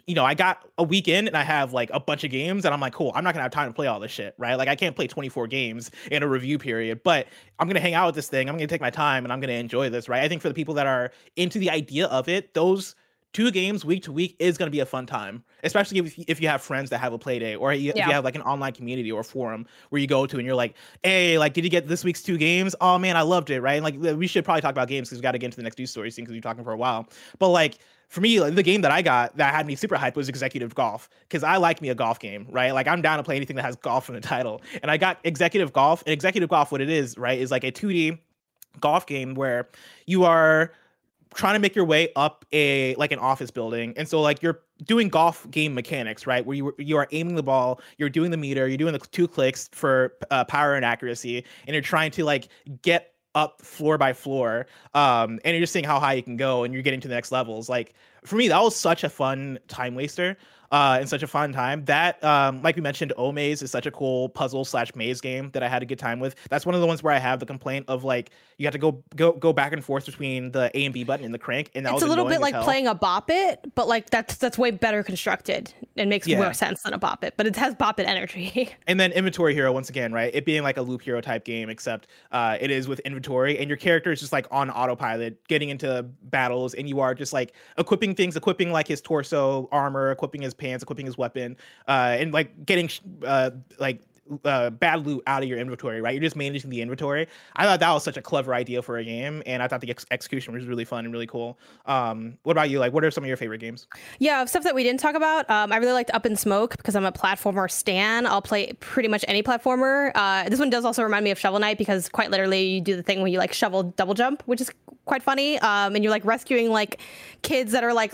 You know, I got a weekend and I have like a bunch of games, and I'm like, cool, I'm not gonna have time to play all this shit, right? Like I can't play twenty-four games in a review period, but I'm gonna hang out with this thing. I'm gonna take my time and I'm gonna enjoy this, right? I think for the people that are into the idea of it, those two games week to week is gonna be a fun time, especially if, if you have friends that have a play day, or you, yeah. if you have like an online community or forum where you go to and you're like, hey, like, did you get this week's two games? Oh man, I loved it, right? And like, we should probably talk about games because we got to get into the next news story scene because we've been talking for a while, but like, for me, like, the game that I got that had me super hyped was Executive Golf, because I like me a golf game, right? Like I'm down to play anything that has golf in the title. And I got Executive Golf, and Executive Golf, what it is, right, is like a two D golf game where you are trying to make your way up a like an office building, and so like you're doing golf game mechanics, right, where you you are aiming the ball, you're doing the meter, you're doing the two clicks for uh, power and accuracy, and you're trying to like get up floor by floor, um and you're just seeing how high you can go, and you're getting to the next levels. Like for me, that was such a fun time waster uh, and such a fun time. That, um, like we mentioned, O-Maze is such a cool puzzle slash maze game that I had a good time with. That's one of the ones where I have the complaint of, like, you have to go go go back and forth between the A and B button and the crank. And that it's was a little bit like hell. playing a Bop It, but, like, that's that's way better constructed and makes yeah. more sense than a Bop It. But it has Bop It energy. And then Inventory Hero, once again, right? It being like a Loop Hero type game, except uh, it is with inventory. And your character is just, like, on autopilot, getting into battles. And you are just, like, equipping things, equipping, like, his torso armor, equipping his pants, equipping his weapon, uh, and, like, getting, uh, like, uh, bad loot out of your inventory, right? You're just managing the inventory. I thought that was such a clever idea for a game, and I thought the ex- execution was really fun and really cool. Um, what about you? Like, what are some of your favorite games? Yeah, stuff that we didn't talk about. Um, I really liked Up in Smoke because I'm a platformer stan. I'll play pretty much any platformer. Uh, this one does also remind me of Shovel Knight because quite literally you do the thing where you, like, shovel double jump, which is quite funny. Um, and you're, like, rescuing, like, kids that are, like,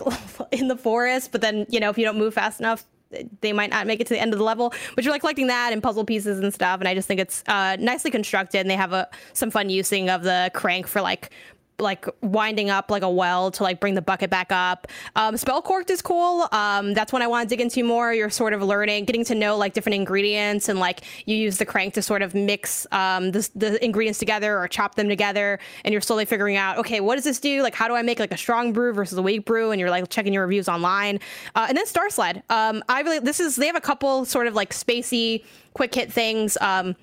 in the forest, but then, you know, if you don't move fast enough, they might not make it to the end of the level, but you're, like, collecting that and puzzle pieces and stuff. And I just think it's uh, nicely constructed, and they have a some fun using of the crank for, like, like winding up, like, a well to, like, bring the bucket back up. Um, Spellcorked is cool. Um, that's one I want to dig into more. You're sort of learning, getting to know, like, different ingredients, and, like, you use the crank to sort of mix um, the, the ingredients together or chop them together, and you're slowly figuring out, okay, what does this do? Like, how do I make, like, a strong brew versus a weak brew? And you're, like, checking your reviews online. Uh, and then Star Slide. Um, I really, this is, they have a couple sort of, like, spacey, quick hit things. Um,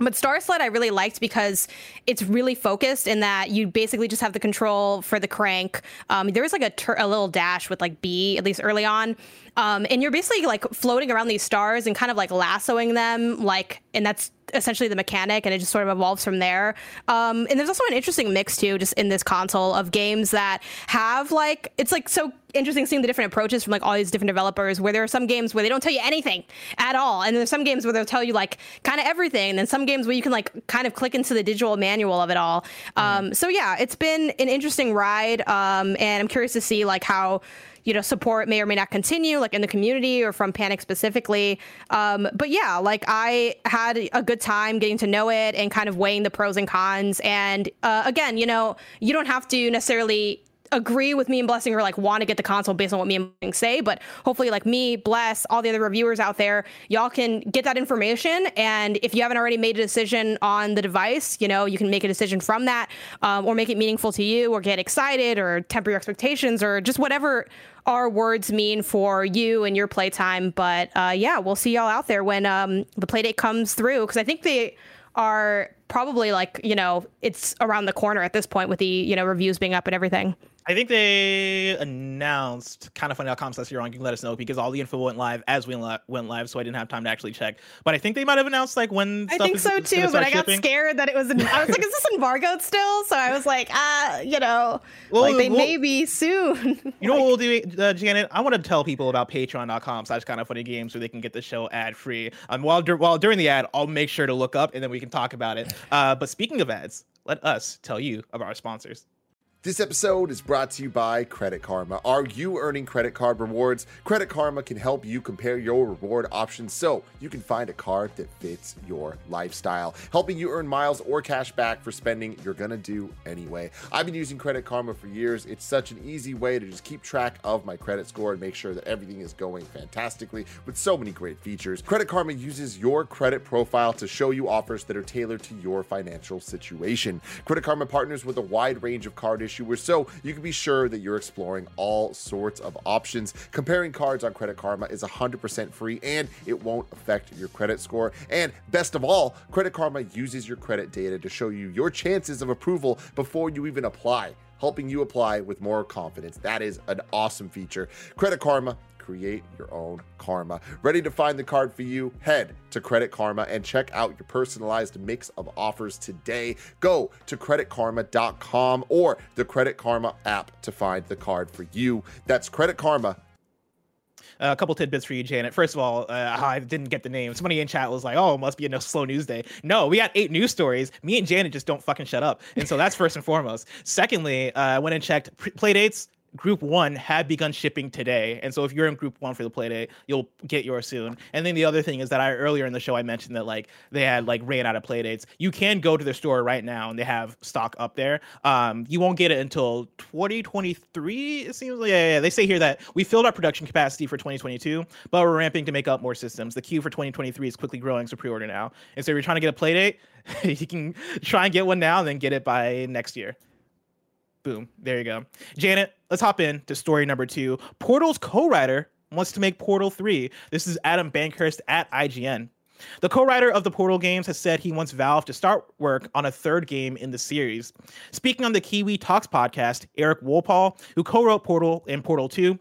But Star Slide I really liked because it's really focused in that you basically just have the control for the crank. Um, there was like a, tur- a little dash with, like, B, at least early on. Um, and you're basically, like, floating around these stars and kind of, like, lassoing them, like, and that's essentially the mechanic, and it just sort of evolves from there. Um, and there's also an interesting mix, too, just in this console of games that have, like, it's, like, so interesting seeing the different approaches from, like, all these different developers, where there are some games where they don't tell you anything at all, and there's some games where they'll tell you, like, kind of everything, and then some games where you can, like, kind of click into the digital manual of it all. Um, mm. So, yeah, it's been an interesting ride, um, and I'm curious to see, like, how, you know, support may or may not continue, like, in the community or from Panic specifically. Um, but yeah, like, I had a good time getting to know it and kind of weighing the pros and cons. And uh, again, you know, you don't have to necessarily agree with me and Blessing or, like, want to get the console based on what me and Blessing say, but hopefully, like, me, Bless, all the other reviewers out there, y'all can get that information, and if you haven't already made a decision on the device, you know, you can make a decision from that, um, or make it meaningful to you, or get excited, or temper your expectations, or just whatever our words mean for you and your playtime. But uh, yeah, we'll see y'all out there when um, the Playdate comes through, because I think they are probably, like, you know, it's around the corner at this point with the, you know, reviews being up and everything. I think they announced kindoffunny dot com slash you're on. You can let us know because all the info went live as we went live, so I didn't have time to actually check. But I think they might have announced, like, when. I stuff think is, so too, but I got shipping. scared that it was. An, I was like, "Is this embargoed still?" So I was like, "Ah, uh, you know, well, like they well, may be soon." You know like, what we'll do, uh, Janet? I want to tell people about patreon dot com slash kindoffunnygames so they can get the show ad free. Um, while while during the ad, I'll make sure to look up and then we can talk about it. Uh, but speaking of ads, let us tell you about our sponsors. This episode is brought to you by Credit Karma. Are you earning credit card rewards? Credit Karma can help you compare your reward options so you can find a card that fits your lifestyle, helping you earn miles or cash back for spending you're gonna do anyway. I've been using Credit Karma for years. It's such an easy way to just keep track of my credit score and make sure that everything is going fantastically with so many great features. Credit Karma uses your credit profile to show you offers that are tailored to your financial situation. Credit Karma partners with a wide range of card issuers, so you can be sure that you're exploring all sorts of options. Comparing cards on Credit Karma is one hundred percent free, and it won't affect your credit score. And best of all, Credit Karma uses your credit data to show you your chances of approval before you even apply, helping you apply with more confidence. That is an awesome feature. Credit Karma, create your own karma. Ready to find the card for you? Head to Credit Karma and check out your personalized mix of offers today. Go to credit karma dot com or the Credit Karma app to find the card for you. That's Credit Karma. Uh, a couple tidbits for you, Janet. First of all, uh, I didn't get the name. Somebody in chat was like, oh, it must be a slow news day. No, we got eight news stories. Me and Janet just don't fucking shut up. And so that's first and foremost. Secondly, uh, I went and checked Playdates. Group one had begun shipping today, and so if you're in group one for the Playdate, you'll get yours soon. And then the other thing is that I earlier in the show I mentioned that like they had like ran out of Playdates. You can go to their store right now and they have stock up there. Um you won't get it until twenty twenty-three, it seems like. Yeah, yeah, they say here that we filled our production capacity for twenty twenty-two, but we're ramping to make up more systems. The queue for twenty twenty-three is quickly growing, so pre-order now. And so if you're trying to get a Playdate, you can try and get one now and then get it by next year. Boom. There you go. Janet, let's hop in to story number two. Portal's co-writer wants to make Portal three. This is Adam Bankhurst at I G N. The co-writer of the Portal games has said he wants Valve to start work on a third game in the series. Speaking on the Kiwi Talks podcast, Eric Wolpaw, who co-wrote Portal and Portal two,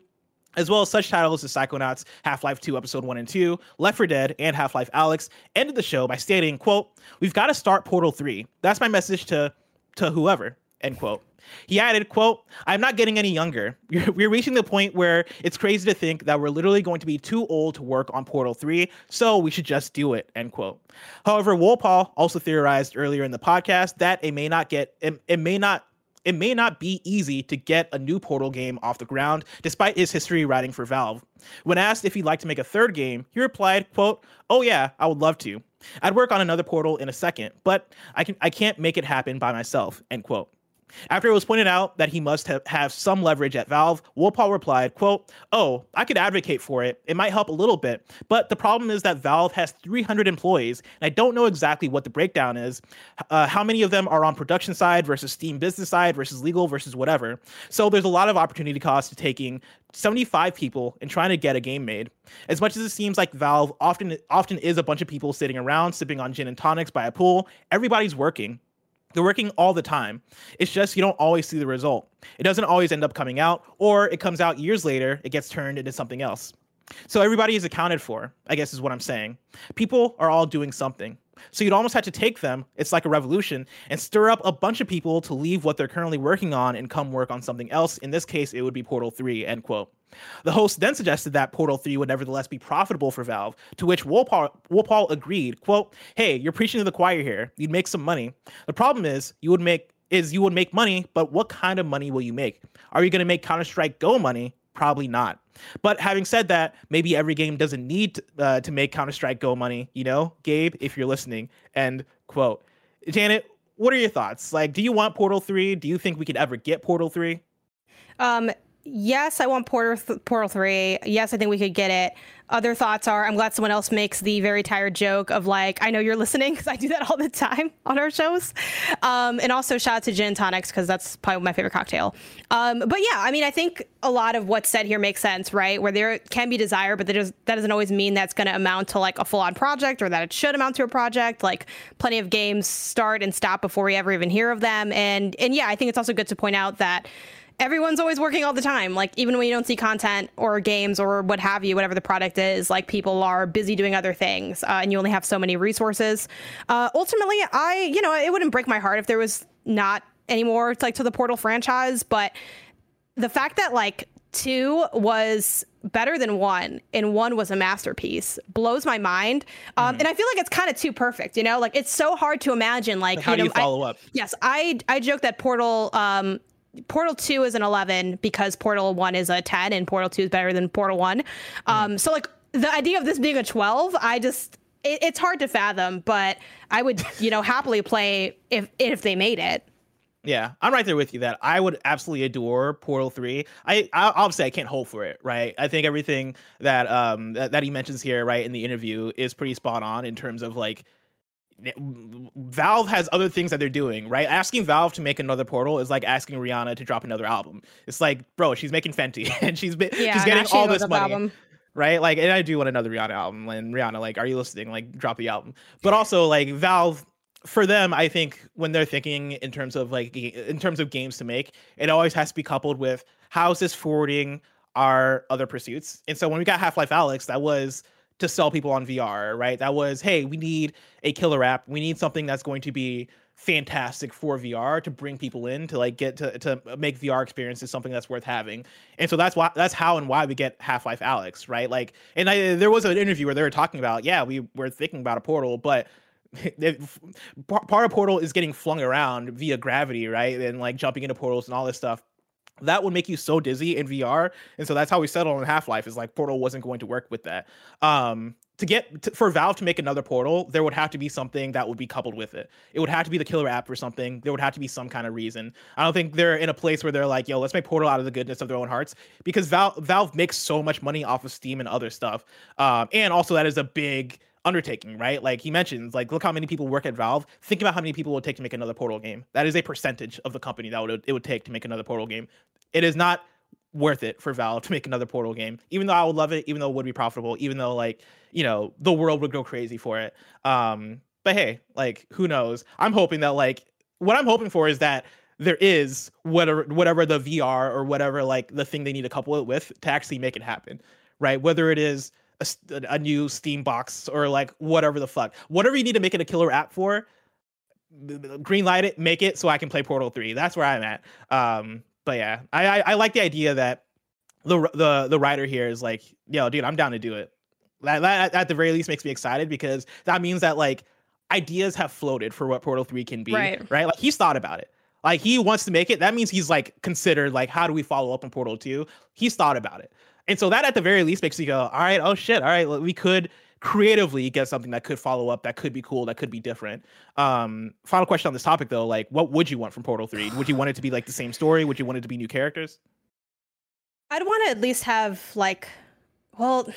as well as such titles as Psychonauts, Half-Life two Episode one and two, Left four Dead, and Half-Life Alyx, ended the show by stating, quote, "We've got to start Portal three. That's my message to, to whoever," end quote. He added, quote, "I'm not getting any younger. We're reaching the point where it's crazy to think that we're literally going to be too old to work on Portal three, so we should just do it," end quote. However, Wolpaw also theorized earlier in the podcast that it may not get, it, it may not, it may not be easy to get a new Portal game off the ground, despite his history writing for Valve. When asked if he'd like to make a third game, he replied, quote, "Oh yeah, I would love to. I'd work on another Portal in a second, but I can, I can't make it happen by myself," end quote. After it was pointed out that he must ha- have some leverage at Valve, Wolpaw replied, quote, "Oh, I could advocate for it. It might help a little bit, but the problem is that Valve has three hundred employees, and I don't know exactly what the breakdown is, uh, how many of them are on production side versus Steam business side versus legal versus whatever. So there's a lot of opportunity cost to taking seventy-five people and trying to get a game made. As much as it seems like Valve often often is a bunch of people sitting around sipping on gin and tonics by a pool, everybody's working. They're working all the time. It's just you don't always see the result. It doesn't always end up coming out, or it comes out years later, it gets turned into something else. So everybody is accounted for, I guess is what I'm saying. People are all doing something. So you'd almost have to take them, it's like a revolution, and stir up a bunch of people to leave what they're currently working on and come work on something else. In this case, it would be Portal three, end quote. The host then suggested that Portal three would nevertheless be profitable for Valve, to which Wolpaw, Wolpaw agreed, quote, "Hey, you're preaching to the choir here. You'd make some money. The problem is you would make is you would make money, but what kind of money will you make? Are you going to make Counter-Strike GO money? Probably not. But having said that, maybe every game doesn't need uh, to make Counter-Strike GO money, you know, Gabe, if you're listening," end quote. Janet, what are your thoughts? Like, do you want Portal three? Do you think we could ever get Portal three? Um. Yes, I want Portal th- Portal three. Yes, I think we could get it. Other thoughts are, I'm glad someone else makes the very tired joke of like, I know you're listening because I do that all the time on our shows. Um, and also shout out to gin and tonics because that's probably my favorite cocktail. Um, but yeah, I mean, I think a lot of what's said here makes sense, right? Where there can be desire, but that doesn't always mean that's going to amount to like a full-on project or that it should amount to a project. Like plenty of games start and stop before we ever even hear of them. And and yeah, I think it's also good to point out that everyone's always working all the time. Like, even when you don't see content or games or what have you, whatever the product is, like, people are busy doing other things, uh, and you only have so many resources. Uh, ultimately, I, you know, it wouldn't break my heart if there was not anymore, like, to the Portal franchise, but the fact that, like, two was better than one and one was a masterpiece blows my mind. Um mm-hmm. And I feel like it's kind of too perfect, you know? Like, it's so hard to imagine, like, but how you know, do you follow I, up? Yes, I, I joke that Portal... Um, Portal two is an eleven because Portal one is a ten and Portal two is better than Portal one. Um, mm. So, like, the idea of this being a twelve, I just, it, it's hard to fathom, but I would, you know, happily play if if they made it. Yeah, I'm right there with you that I would absolutely adore Portal three. I, I obviously I can't hope for it, right? I think everything that um that, that he mentions here, right, in the interview is pretty spot on in terms of, like, Valve has other things that they're doing, right? Asking Valve to make another Portal is like asking Rihanna to drop another album. It's like, bro, she's making Fenty and she's been, yeah, she's getting all this money, album. Right? Like, and I do want another Rihanna album. And Rihanna, like, are you listening? Like, drop the album. But also, like, Valve, for them, I think when they're thinking in terms of like in terms of games to make, it always has to be coupled with how is this forwarding our other pursuits. And so when we got Half-Life Alyx, that was to sell people on V R, right? That was, hey, we need a killer app. We need something that's going to be fantastic for V R to bring people in to, like, get to, to make V R experiences something that's worth having. And so that's why that's how and why we get Half-Life Alyx, right? Like, and I, there was an interview where they were talking about, yeah, we were thinking about a Portal, but it, part of Portal is getting flung around via gravity, right? And like jumping into portals and all this stuff. that would make you so dizzy in V R. And so that's how we settled on Half-Life, is like Portal wasn't going to work with that. Um, to get to, for Valve to make another Portal, there would have to be something that would be coupled with it. It would have to be the killer app or something. There would have to be some kind of reason. I don't think they're in a place where they're like, yo, let's make Portal out of the goodness of their own hearts, because Valve, Valve makes so much money off of Steam and other stuff. Um, and also that is a big undertaking, right? Like he mentions, like, look how many people work at Valve. Think about how many people it would take to make another Portal game. That is a percentage of the company that would, it would take to make another Portal game. It is not worth it for Valve to make another Portal game, even though I would love it, even though it would be profitable, even though, like, you know, the world would go crazy for it. Um, but hey, like, who knows? I'm hoping that, like, what I'm hoping for is that there is whatever, whatever the V R or whatever, like, the thing they need to couple it with to actually make it happen, right? Whether it is a, a new Steam box or, like, whatever the fuck, whatever you need to make it a killer app for, green light it, make it so I can play Portal three. That's where I'm at. Um, But yeah, I, I I like the idea that the the the writer here is like, yo, dude, I'm down to do it. That, that at the very least makes me excited, because that means that, like, ideas have floated for what Portal three can be, right? right? Like, he's thought about it. Like, he wants to make it. That means he's, like, considered, like, how do we follow up on Portal two? He's thought about it. And so that at the very least makes you go, all right, oh shit, all right, we could creatively get something that could follow up, that could be cool, that could be different. Um final question on this topic though, like, what would you want from Portal three? Would you want it to be like the same story? Would you want it to be new characters? I'd want to at least have, like, well,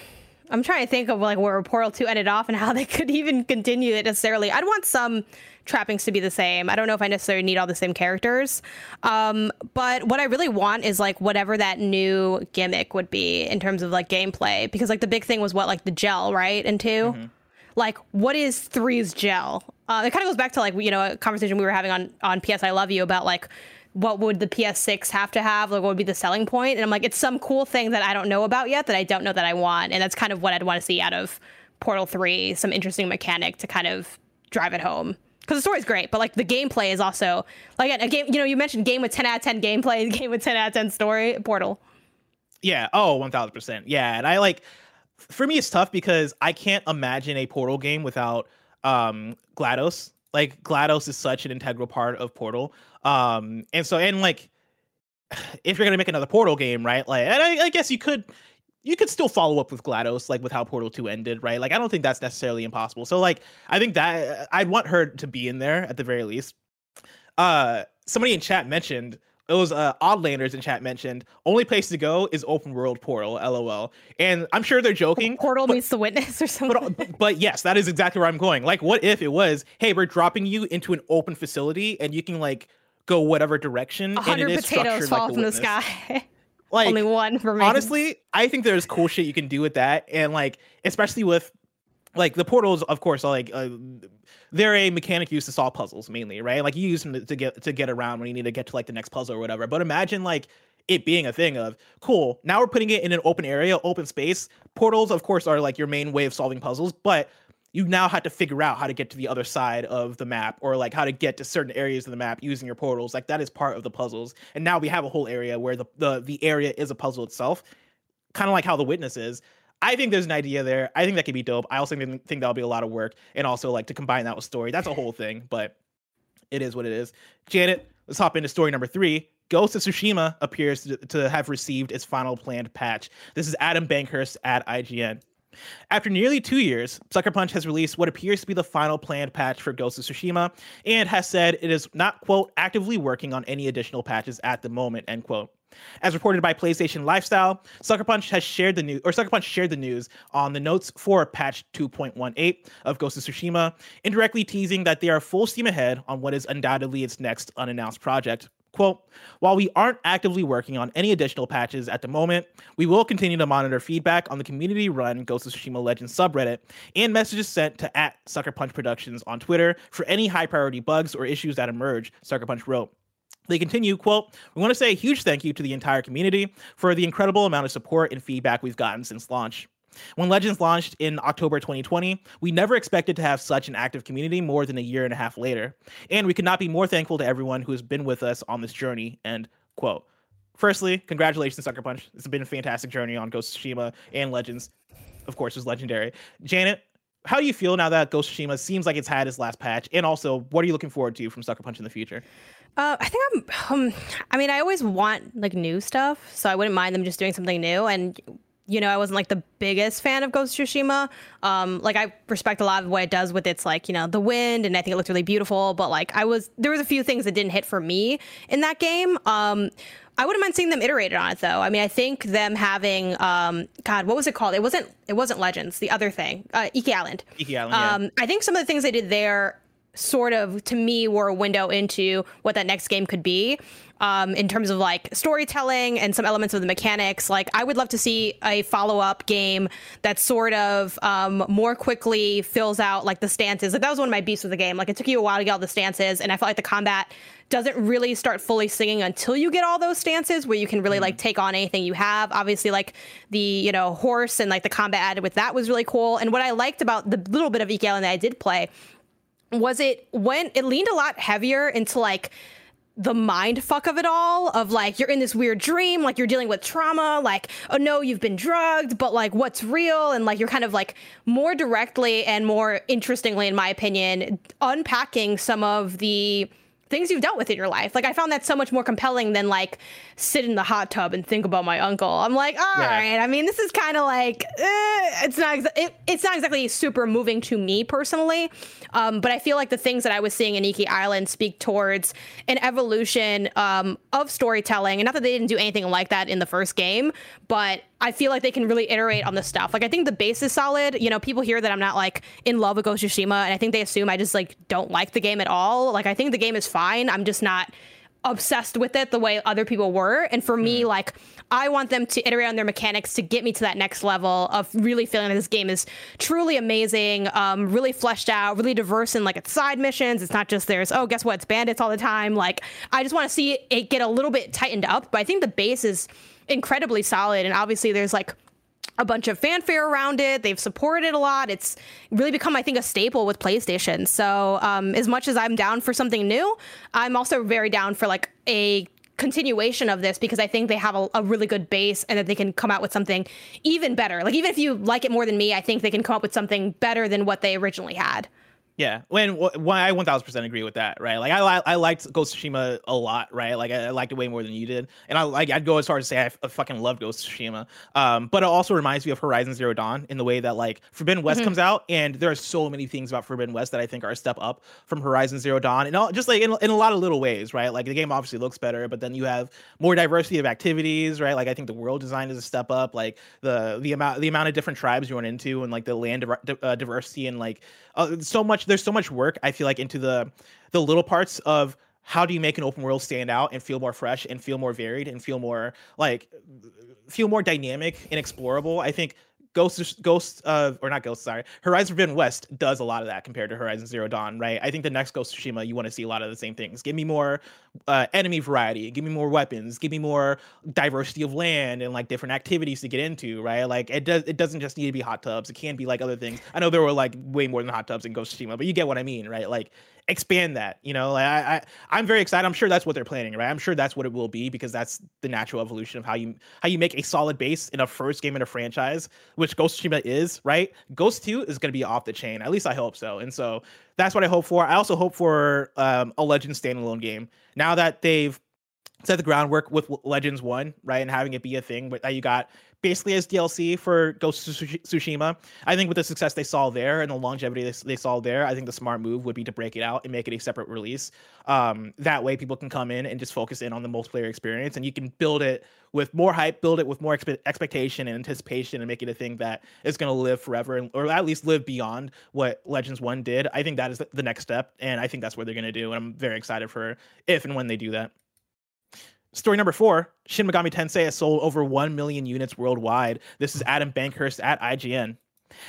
I'm trying to think of, like, where Portal two ended off and how they could even continue it necessarily. I'd want some trappings to be the same. I don't know if I necessarily need all the same characters, um but what I really want is, like, whatever that new gimmick would be in terms of, like, gameplay, because, like, the big thing was what, like, the gel, right? And two, mm-hmm. like, what is three's gel? Uh, it kind of goes back to, like, you know, a conversation we were having on on P S I Love You about, like, what would the P S six have to have? Like, what would be the selling point? And I'm like, it's some cool thing that I don't know about yet, that I don't know that I want. And that's kind of what I'd want to see out of Portal three, some interesting mechanic to kind of drive it home. Because the story's great, but, like, the gameplay is also, like, a game, you know, you mentioned game with ten out of ten gameplay, game with ten out of ten story, Portal. Yeah. Oh, one thousand percent. Yeah. And I, like, for me, it's tough because I can't imagine a Portal game without um, GLaDOS. Like, GLaDOS is such an integral part of Portal. Um, and so, and, like, if you're going to make another Portal game, right? Like, and I, I guess you could, you could still follow up with GLaDOS, like, with how Portal two ended, right? Like, I don't think that's necessarily impossible. So, like, I think that I'd want her to be in there at the very least. Uh, somebody in chat mentioned, it was uh, Oddlanders in chat mentioned, only place to go is open world Portal, LOL. And I'm sure they're joking. Portal but, meets The Witness or something. But, but yes, that is exactly where I'm going. Like, what if it was, hey, we're dropping you into an open facility and you can, like, go whatever direction. A hundred potatoes fall like the from Witness. The sky. Like, only one remains. Honestly, I think there's cool shit you can do with that. And, like, especially with, like, the portals, of course, are, like, uh, they're a mechanic used to solve puzzles mainly, right? Like, you use them to get to get around when you need to get to, like, the next puzzle or whatever. But imagine, like, it being a thing of, cool, now we're putting it in an open area, open space. Portals, of course, are, like, your main way of solving puzzles, but you now had to figure out how to get to the other side of the map, or, like, how to get to certain areas of the map using your portals. Like, that is part of the puzzles. And now we have a whole area where the the, the area is a puzzle itself, kind of like how The Witness is. I think there's an idea there. I think that could be dope. I also think that'll be a lot of work. And also, like, to combine that with story, that's a whole thing, but it is what it is. Janet, let's hop into story number three. Ghost of Tsushima appears to, to have received its final planned patch. This is Adam Bankhurst at I G N. After nearly two years, Sucker Punch has released what appears to be the final planned patch for Ghost of Tsushima and has said it is not, quote, actively working on any additional patches at the moment, end quote. As reported by PlayStation Lifestyle, Sucker Punch has shared the news, or Sucker Punch shared the news on the notes for patch two point one eight of Ghost of Tsushima, indirectly teasing that they are full steam ahead on what is undoubtedly its next unannounced project. Quote, while we aren't actively working on any additional patches at the moment, we will continue to monitor feedback on the community-run Ghost of Tsushima Legends subreddit and messages sent to at Sucker Punch Productions on Twitter for any high-priority bugs or issues that emerge, Sucker Punch wrote. They continue, quote, we want to say a huge thank you to the entire community for the incredible amount of support and feedback we've gotten since launch. When Legends launched in October twenty twenty, we never expected to have such an active community more than a year and a half later, and we could not be more thankful to everyone who has been with us on this journey, end quote. Firstly, congratulations, Sucker Punch. It's been a fantastic journey on Ghost of Tsushima, and Legends, of course, was legendary. Janet, how do you feel now that Ghost of Tsushima seems like it's had its last patch, and also, what are you looking forward to from Sucker Punch in the future? Uh, I think I'm, um, I mean, I always want like new stuff, so I wouldn't mind them just doing something new. And, you know, I wasn't like the biggest fan of Ghost of Tsushima. Um, like I respect a lot of what it does with its like, you know, the wind, and I think it looked really beautiful, but like I was, there was a few things that didn't hit for me in that game. Um, I wouldn't mind seeing them iterated on it, though. I mean, I think them having, um, God, what was it called? It wasn't, it wasn't Legends, the other thing, uh, Iki Island. Iki Island, yeah. Um, I think some of the things they did there sort of, to me, were a window into what that next game could be, um, in terms of, like, storytelling and some elements of the mechanics. Like, I would love to see a follow-up game that sort of um, more quickly fills out, like, the stances. Like, that was one of my beefs with the game. Like, it took you a while to get all the stances, and I felt like the combat doesn't really start fully singing until you get all those stances where you can really, mm-hmm. like, take on anything you have. Obviously, like, the, you know, horse and, like, the combat added with that was really cool. And what I liked about the little bit of Iki Island that I did play was it went, it leaned a lot heavier into, like, the mind fuck of it all, of like, you're in this weird dream, like you're dealing with trauma, like, oh no, you've been drugged, but like what's real? And like, you're kind of like more directly and more interestingly, in my opinion, unpacking some of the things you've dealt with in your life. Like, I found that so much more compelling than like sit in the hot tub and think about my uncle. I'm like, all yeah. right. I mean, this is kind of like, eh, it's not, exa- it, it's not exactly super moving to me personally. Um, but I feel like the things that I was seeing in Iki Island speak towards an evolution um, of storytelling. And not that they didn't do anything like that in the first game, but I feel like they can really iterate on this stuff. Like, I think the base is solid. You know, people hear that I'm not, like, in love with Ghost of Tsushima, and I think they assume I just, like, don't like the game at all. Like, I think the game is fine. I'm just not obsessed with it the way other people were. And for me, like, I want them to iterate on their mechanics to get me to that next level of really feeling that this game is truly amazing, um, really fleshed out, really diverse in, like, its side missions. It's not just there's, oh, guess what? It's bandits all the time. Like, I just want to see it get a little bit tightened up. But I think the base is incredibly solid, and obviously there's like a bunch of fanfare around it. They've supported it a lot. It's really become, I think, a staple with PlayStation. So um as much as I'm down for something new, I'm also very down for like a continuation of this, because I think they have a, a really good base, and that they can come out with something even better. Like, even if you like it more than me, I think they can come up with something better than what they originally had. Yeah, when why I one thousand percent agree with that, right? Like, I I liked Ghost of Tsushima a lot, right? Like, I, I liked it way more than you did, and I like I'd go as far as to say I, f- I fucking love Ghost of Tsushima. Um, but it also reminds me of Horizon Zero Dawn in the way that like Forbidden West mm-hmm. comes out, and there are so many things about Forbidden West that I think are a step up from Horizon Zero Dawn, and all, just like in, in a lot of little ways, right? Like, the game obviously looks better, but then you have more diversity of activities, right? Like, I think the world design is a step up, like the the amount the amount of different tribes you run into, and like the land di- uh, diversity, and like uh, so much. There's so much work, I feel like, into the the little parts of how do you make an open world stand out and feel more fresh and feel more varied and feel more like feel more dynamic and explorable. I think Ghost, Ghost of, or not Ghost, sorry, Horizon Forbidden West does a lot of that compared to Horizon Zero Dawn, right? I think the next Ghost of Tsushima, you want to see a lot of the same things. Give me more uh, enemy variety, give me more weapons, give me more diversity of land and like different activities to get into, right? Like, it does, it doesn't just need to be hot tubs. It can be like other things. I know there were like way more than hot tubs in Ghost of Tsushima, but you get what I mean, right? Like, expand that, you know. Like, I, I, I'm very excited. I'm sure that's what they're planning, right? I'm sure that's what it will be, because that's the natural evolution of how you how you make a solid base in a first game in a franchise, which Ghost of Tsushima is, right? Ghost two is going to be off the chain. At least I hope so. And so that's what I hope for. I also hope for um, a Legends standalone game. Now that they've set the groundwork with Legends one, right, and having it be a thing that you got basically as D L C for Ghost of Tsushima, I think with the success they saw there and the longevity they saw there, I think the smart move would be to break it out and make it a separate release. Um, that way people can come in and just focus in on the multiplayer experience, and you can build it with more hype, build it with more expe- expectation and anticipation, and make it a thing that is going to live forever, and, or at least live beyond what Legends one did. I think that is the next step, and I think that's what they're going to do, and I'm very excited for if and when they do that. Story number four, Shin Megami Tensei has sold over one million units worldwide. This is Adam Bankhurst at I G N.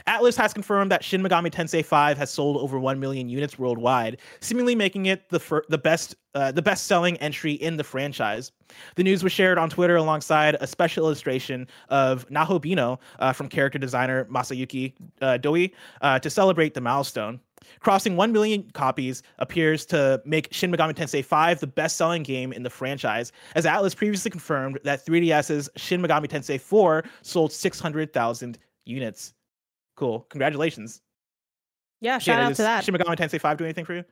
Atlus has confirmed that Shin Megami Tensei five has sold over one million units worldwide, seemingly making it the fir- the best uh, the best-selling entry in the franchise. The news was shared on Twitter alongside a special illustration of Nahobino uh, from character designer Masayuki uh, Doi uh, to celebrate the milestone. Crossing one million copies appears to make Shin Megami Tensei five the best-selling game in the franchise, as Atlus previously confirmed that three D S's Shin Megami Tensei four sold six hundred thousand units. Cool. Congratulations. Yeah, shout yeah, out to that. Shin Megami Tensei five do anything for you?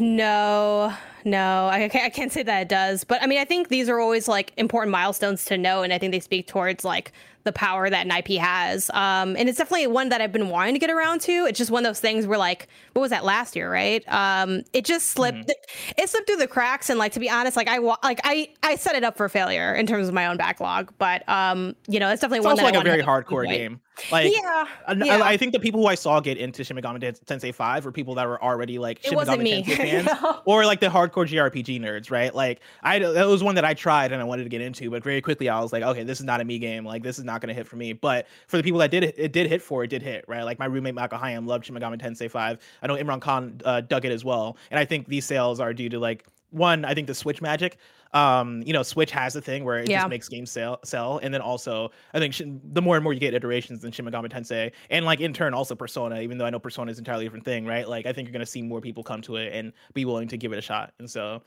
No, no, I can't, I can't say that it does. But I mean, I think these are always like important milestones to know. And I think they speak towards like the power that an I P has. Um, and it's definitely one that I've been wanting to get around to. It's just one of those things where like, what was that last year, right? Um, it just slipped. Mm-hmm. It slipped through the cracks. And like, to be honest, like I like I, I set it up for failure in terms of my own backlog. But, um, you know, it's definitely it's one also that like I a very hardcore game. Like, yeah, I, yeah. I think the people who I saw get into Shin Megami Tensei five were people that were already like Shin Megami Tensei fans no. or like the hardcore J R P G nerds, right? Like, I that was one that I tried and I wanted to get into, but very quickly I was like, okay, this is not a me game. Like, this is not going to hit for me. But for the people that did, it did hit for, it did hit, right? Like, my roommate Maka Hayam loved Shin Megami Tensei five. I know Imran Khan uh, dug it as well. And I think these sales are due to like, one, I think the Switch magic. Um, you know, Switch has the thing where it yeah. just makes games sell, sell. And then also, I think sh- the more and more you get iterations in Shin Megami Tensei, and like in turn also Persona, even though I know Persona is an entirely different thing, right? Like, I think you're gonna see more people come to it and be willing to give it a shot. And so,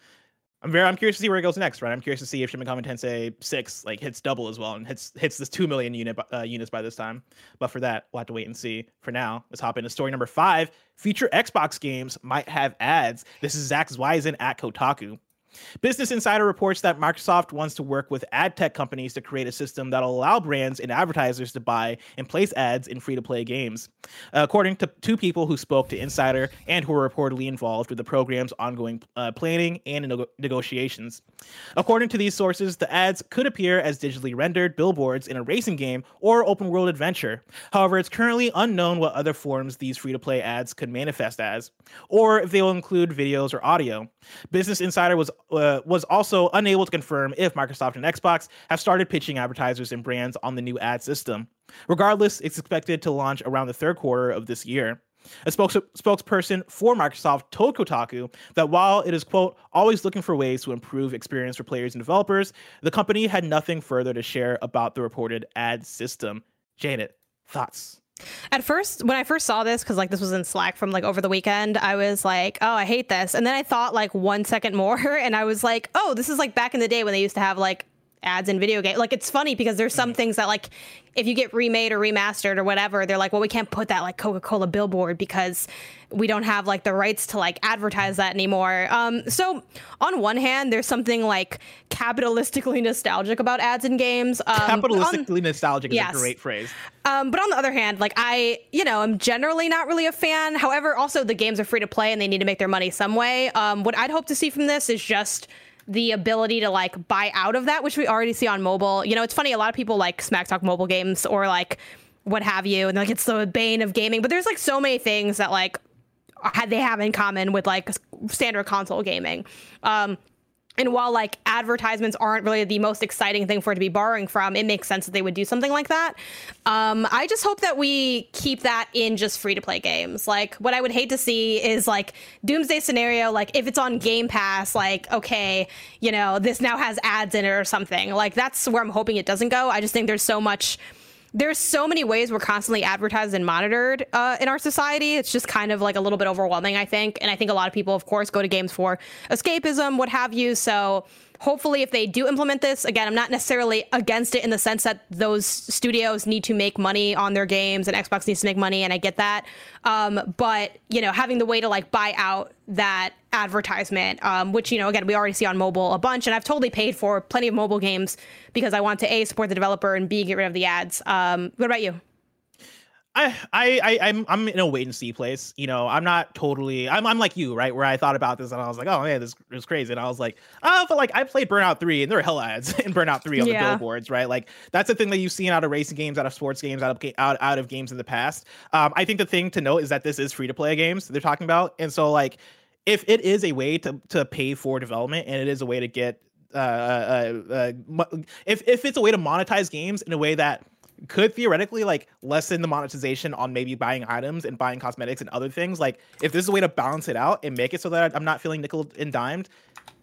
I'm very, I'm curious to see where it goes next, right? I'm curious to see if Shin Megami Tensei six like hits double as well and hits hits this two million unit uh, units by this time. But for that, we'll have to wait and see. For now, let's hop into story number five. Future Xbox games might have ads. This is Zach Zweisen at Kotaku. Business Insider reports that Microsoft wants to work with ad tech companies to create a system that'll allow brands and advertisers to buy and place ads in free-to-play games. Uh, according to two people who spoke to Insider and who were reportedly involved with the program's ongoing uh, planning and ne- negotiations. According to these sources, the ads could appear as digitally rendered billboards in a racing game or open-world adventure. However, it's currently unknown what other forms these free-to-play ads could manifest as, or if they will include videos or audio. Business Insider was Uh, was also unable to confirm if Microsoft and Xbox have started pitching advertisers and brands on the new ad system. Regardless, it's expected to launch around the third quarter of this year. A spokes- spokesperson for Microsoft told Kotaku that while it is, quote, always looking for ways to improve experience for players and developers, the company had nothing further to share about the reported ad system. Janet, thoughts? At first, when I first saw this, because like this was in Slack from like over the weekend, I was like, oh, I hate this. And then I thought like one second more and I was like, oh, this is like back in the day when they used to have like ads in video games. Like, it's funny because there's some things that like if you get remade or remastered or whatever, they're like, well, we can't put that like Coca-Cola billboard because we don't have like the rights to like advertise that anymore. Um, so on one hand, there's something like capitalistically nostalgic about ads in games. Um, capitalistically on, nostalgic is yes. a great phrase. Um, but on the other hand, like I, you know, I'm generally not really a fan. However, also the games are free to play and they need to make their money some way. Um, what I'd hope to see from this is just the ability to like buy out of that, which we already see on mobile. You know, it's funny, a lot of people like smack talk mobile games or like what have you, and like it's the bane of gaming, but there's like so many things that like they have in common with like standard console gaming. Um, and while like advertisements aren't really the most exciting thing for it to be borrowing from, it makes sense that they would do something like that. Um, I just hope that we keep that in just free to play games. Like what I would hate to see is like doomsday scenario. Like if it's on Game Pass, like, okay, you know, this now has ads in it or something. Like that's where I'm hoping it doesn't go. I just think there's so much, there's so many ways we're constantly advertised and monitored uh, in our society. It's just kind of like a little bit overwhelming, I think. And I think a lot of people, of course, go to games for escapism, what have you. So hopefully if they do implement this, again, I'm not necessarily against it in the sense that those studios need to make money on their games and Xbox needs to make money. And I get that. Um, but, you know, having the way to like buy out that advertisement, um, which, you know, again, we already see on mobile a bunch, and I've totally paid for plenty of mobile games because I want to A, support the developer, and B, get rid of the ads. Um, what about you? I, I, I'm, I'm in a wait and see place. You know, I'm not totally, I'm, I'm like you, right? Where I thought about this and I was like, oh man, this is crazy. And I was like, oh, but like I played Burnout three and there were hella ads in Burnout three on yeah. the billboards, right? Like that's the thing that you've seen out of racing games, out of sports games, out of, out, out of games in the past. Um, I think the thing to note is that this is free to play games they're talking about. And so like, if it is a way to, to pay for development and it is a way to get, uh, uh, uh, if, if it's a way to monetize games in a way that could theoretically like lessen the monetization on maybe buying items and buying cosmetics and other things, like if this is a way to balance it out and make it so that I'm not feeling nickel and dimed,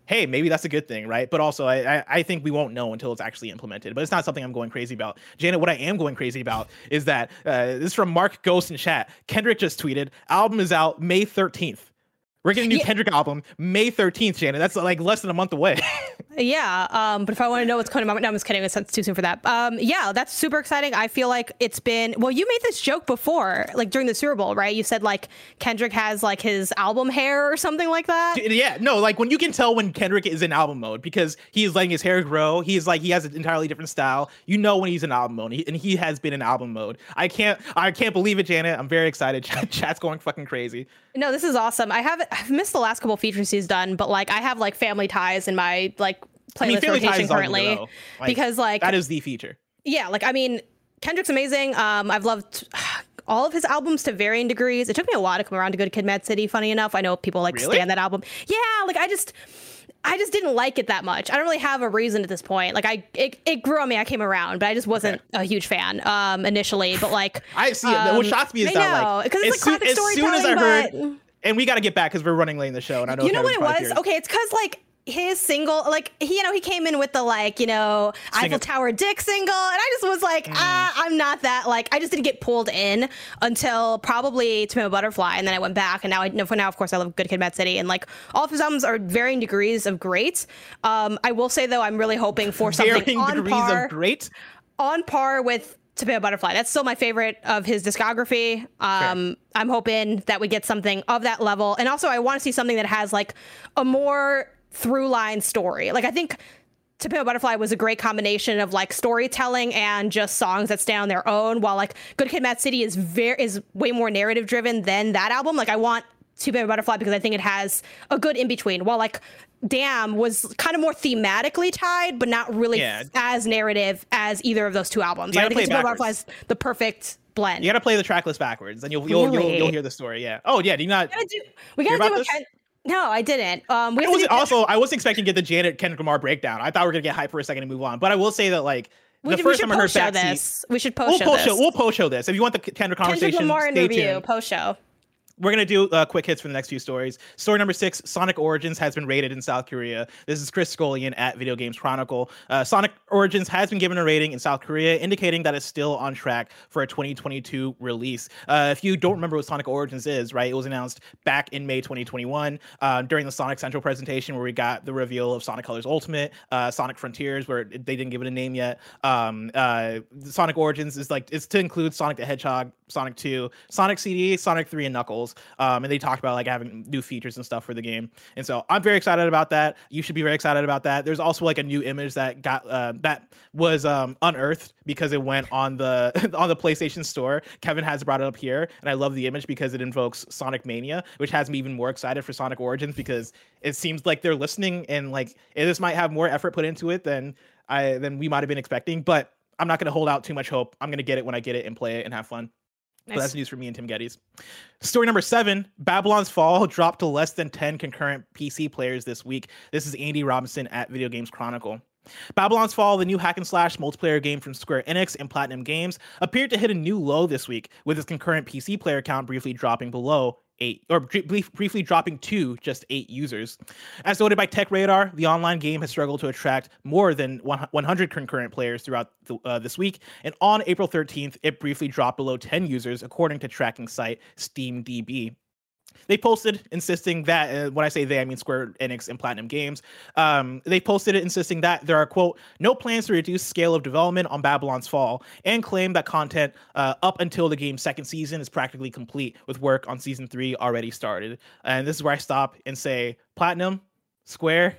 hey, maybe that's a good thing, right? But also I, I think we won't know until it's actually implemented, but it's not something I'm going crazy about. Janet, what I am going crazy about is that uh, this is from Mark Ghost in chat. Kendrick just tweeted, album is out May thirteenth. We're getting a new yeah. Kendrick album May thirteenth, Shannon. That's like less than a month away. yeah. Um, but if I want to know what's coming up, no, I'm just kidding. It's too soon for that. Um, yeah, that's super exciting. I feel like it's been, well, you made this joke before, like during the Super Bowl, right? You said like Kendrick has like his album hair or something like that. Yeah. No, like when you can tell when Kendrick is in album mode because he is letting his hair grow. He's like, he has an entirely different style. You know when he's in album mode, and he, and he has been in album mode. I can't, I can't believe it, Janet. I'm very excited. Chat's going fucking crazy. No, this is awesome. I haven't, I've missed the last couple features he's done, but like I have like Family Ties in my like playlist I mean, rotation currently like, because like that is the feature. Yeah, like I mean Kendrick's amazing. Um, I've loved all of his albums to varying degrees. It took me a while to come around to Good Kid, M A D. City. Funny enough, I know people like really? Stan that album. Yeah, like I just. I just didn't like it that much. I don't really have a reason at this point. Like I, it, it grew on me. I came around, but I just wasn't okay. a huge fan um, initially. But like, I see it. Um, what shocks me is I that know, like, because it's like classic storytelling. As soon as I but... heard, and we got to get back because we're running late in the show, and I know you know what it was. Curious. Okay, it's because like. His single, like, he, you know, he came in with the, like, you know, Sing Eiffel it. Tower Dick single. And I just was like, mm. ah, I'm not that, like, I just didn't get pulled in until probably To Pimp a Butterfly. And then I went back. And now, I know for now, of course, I love Good Kid, M A D. City. And, like, all of his albums are varying degrees of great. Um, I will say, though, I'm really hoping for something varying on degrees par, of great? On par with To Pimp a Butterfly. That's still my favorite of his discography. Um, I'm hoping that we get something of that level. And also, I want to see something that has, like, a more... through line story. Like I think To Pimp a Butterfly was a great combination of like storytelling and just songs that stay on their own, while like Good Kid, M A D. City is very is way more narrative driven than that album. Like I want To Pimp a Butterfly because I think it has a good in between, while like Damn was kind of more thematically tied but not really yeah. as narrative as either of those two albums. I think To Pimp a Butterfly is the perfect blend. You gotta play the track list backwards and you'll you'll, really? you'll, you'll hear the story. Yeah. Oh yeah. Do you not do, we gotta do a Ken- No, I didn't. Um, we I wasn't, also, I wasn't expecting to get the Janet Kendrick Lamar breakdown. I thought we were gonna get hype for a second and move on. But I will say that, like, the we, first we time I heard back this, we should post we'll show post this. Show, we'll post show this. If you want the Kendrick conversation, Kendrick Lamar stay review, tuned. Post show. We're gonna do uh, quick hits for the next few stories. Story number six: Sonic Origins has been rated in South Korea. This is Chris Scullion at Video Games Chronicle. Uh, Sonic Origins has been given a rating in South Korea, indicating that it's still on track for a twenty twenty-two release. Uh, if you don't remember what Sonic Origins is, right? It was announced back in May twenty twenty-one uh, during the Sonic Central presentation, where we got the reveal of Sonic Colors Ultimate, uh, Sonic Frontiers, where they didn't give it a name yet. Um, uh, Sonic Origins is like it's to include Sonic the Hedgehog, Sonic two, Sonic C D, Sonic three, and Knuckles. Um, and they talked about like having new features and stuff for the game, and so I'm very excited about that. You should be very excited about that. There's also like a new image that got uh, that was um, unearthed because it went on the on the PlayStation Store. Kevin has brought it up here, and I love the image because it invokes Sonic Mania, which has me even more excited for Sonic Origins because it seems like they're listening and like this might have more effort put into it than I than we might have been expecting. But I'm not going to hold out too much hope. I'm going to get it when I get it and play it and have fun. Nice. So that's news for me and Tim Geddes. Story number seven, Babylon's Fall dropped to less than ten concurrent P C players this week. This is Andy Robinson at Video Games Chronicle. Babylon's Fall, the new hack and slash multiplayer game from Square Enix and Platinum Games, appeared to hit a new low this week, with its concurrent P C player count briefly dropping below eight, or briefly dropping to just eight users. As noted by Tech Radar, the online game has struggled to attract more than one hundred concurrent players throughout the, uh, this week, and on April thirteenth, it briefly dropped below ten users, according to tracking site SteamDB. They posted insisting that, uh, when I say they, I mean Square Enix and Platinum Games, um, they posted it insisting that there are, quote, no plans to reduce scale of development on Babylon's Fall, and claim that content uh, up until the game's second season is practically complete, with work on season three already started. And this is where I stop and say, Platinum, Square,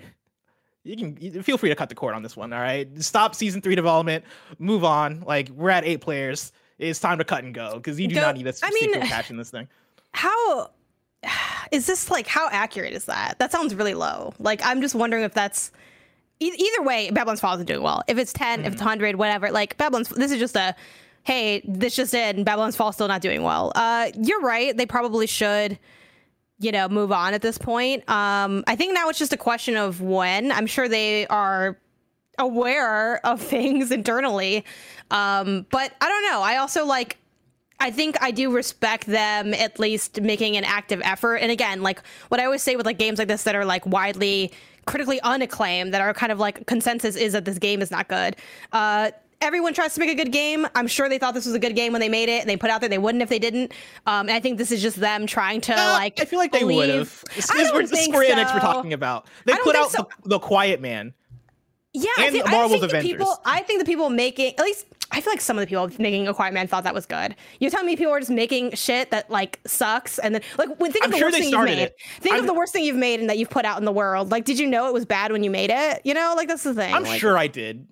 you can you, feel free to cut the cord on this one, all right? Stop season three development, move on. Like, we're at eight players. It's time to cut and go, because you do go, not need a I mean, sequel patch in this thing. How... is this like how accurate is that? That sounds really low. Like I'm just wondering if that's e- either way. Babylon's Fall isn't doing well. If it's ten, mm-hmm. if it's one hundred, whatever. Like Babylon's. This is just a hey. This just in. Babylon's Fall still not doing well. Uh, you're right. They probably should, you know, move on at this point. Um, I think now it's just a question of when. I'm sure they are aware of things internally, um, but I don't know. I also like. I think I do respect them at least making an active effort. And again, like what I always say with like games like this that are like widely critically unacclaimed, that are kind of like consensus is that this game is not good. Uh, everyone tries to make a good game. I'm sure they thought this was a good game when they made it, and they put out there they wouldn't if they didn't. Um, and I think this is just them trying to uh, like. I feel like they would have. It's the Square Enix we're talking about. They put out so. the, the Quiet Man. Yeah, and I think, Marvel's I think Avengers. The people, I think the people making, at least I feel like some of the people making A Quiet Man thought that was good. You're telling me people were just making shit that like sucks, and then like think I'm of the sure worst thing you've made. It. Think I'm, of the worst thing you've made and that you've put out in the world. Like, did you know it was bad when you made it? You know, like that's the thing. I'm like, sure I did.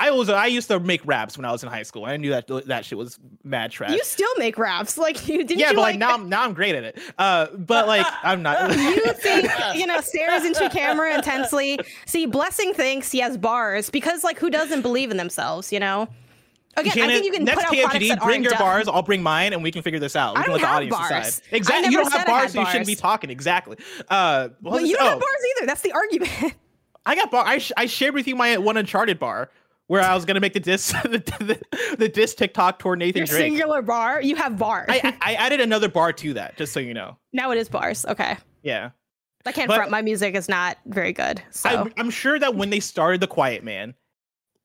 I was I used to make raps when I was in high school. I knew that that shit was mad trash. You still make raps, like you didn't. Yeah, you but like, like now I'm now I'm great at it. Uh, but like I'm not. You think you know? Stares into camera intensely. See, Blessing thinks he has bars because like who doesn't believe in themselves? You know. Again, Janet, I think you can next put out P M G D, products that bring your dumb. bars. I'll bring mine, and we can figure this out. We I don't can let have the audience bars. Decide. Exactly. You don't have bars, so you shouldn't be talking. Exactly. Uh, well, but you don't oh. have bars either. That's the argument. I got bar. I sh- I shared with you my one Uncharted bar. Where I was gonna make the diss, the, the, the diss TikTok toward Nathan Your Drake. Singular bar, you have bars. I, I added another bar to that, just so you know. Now it is bars. Okay. Yeah. I can't but front. My music is not very good. So I, I'm sure that when they started The Quiet Man,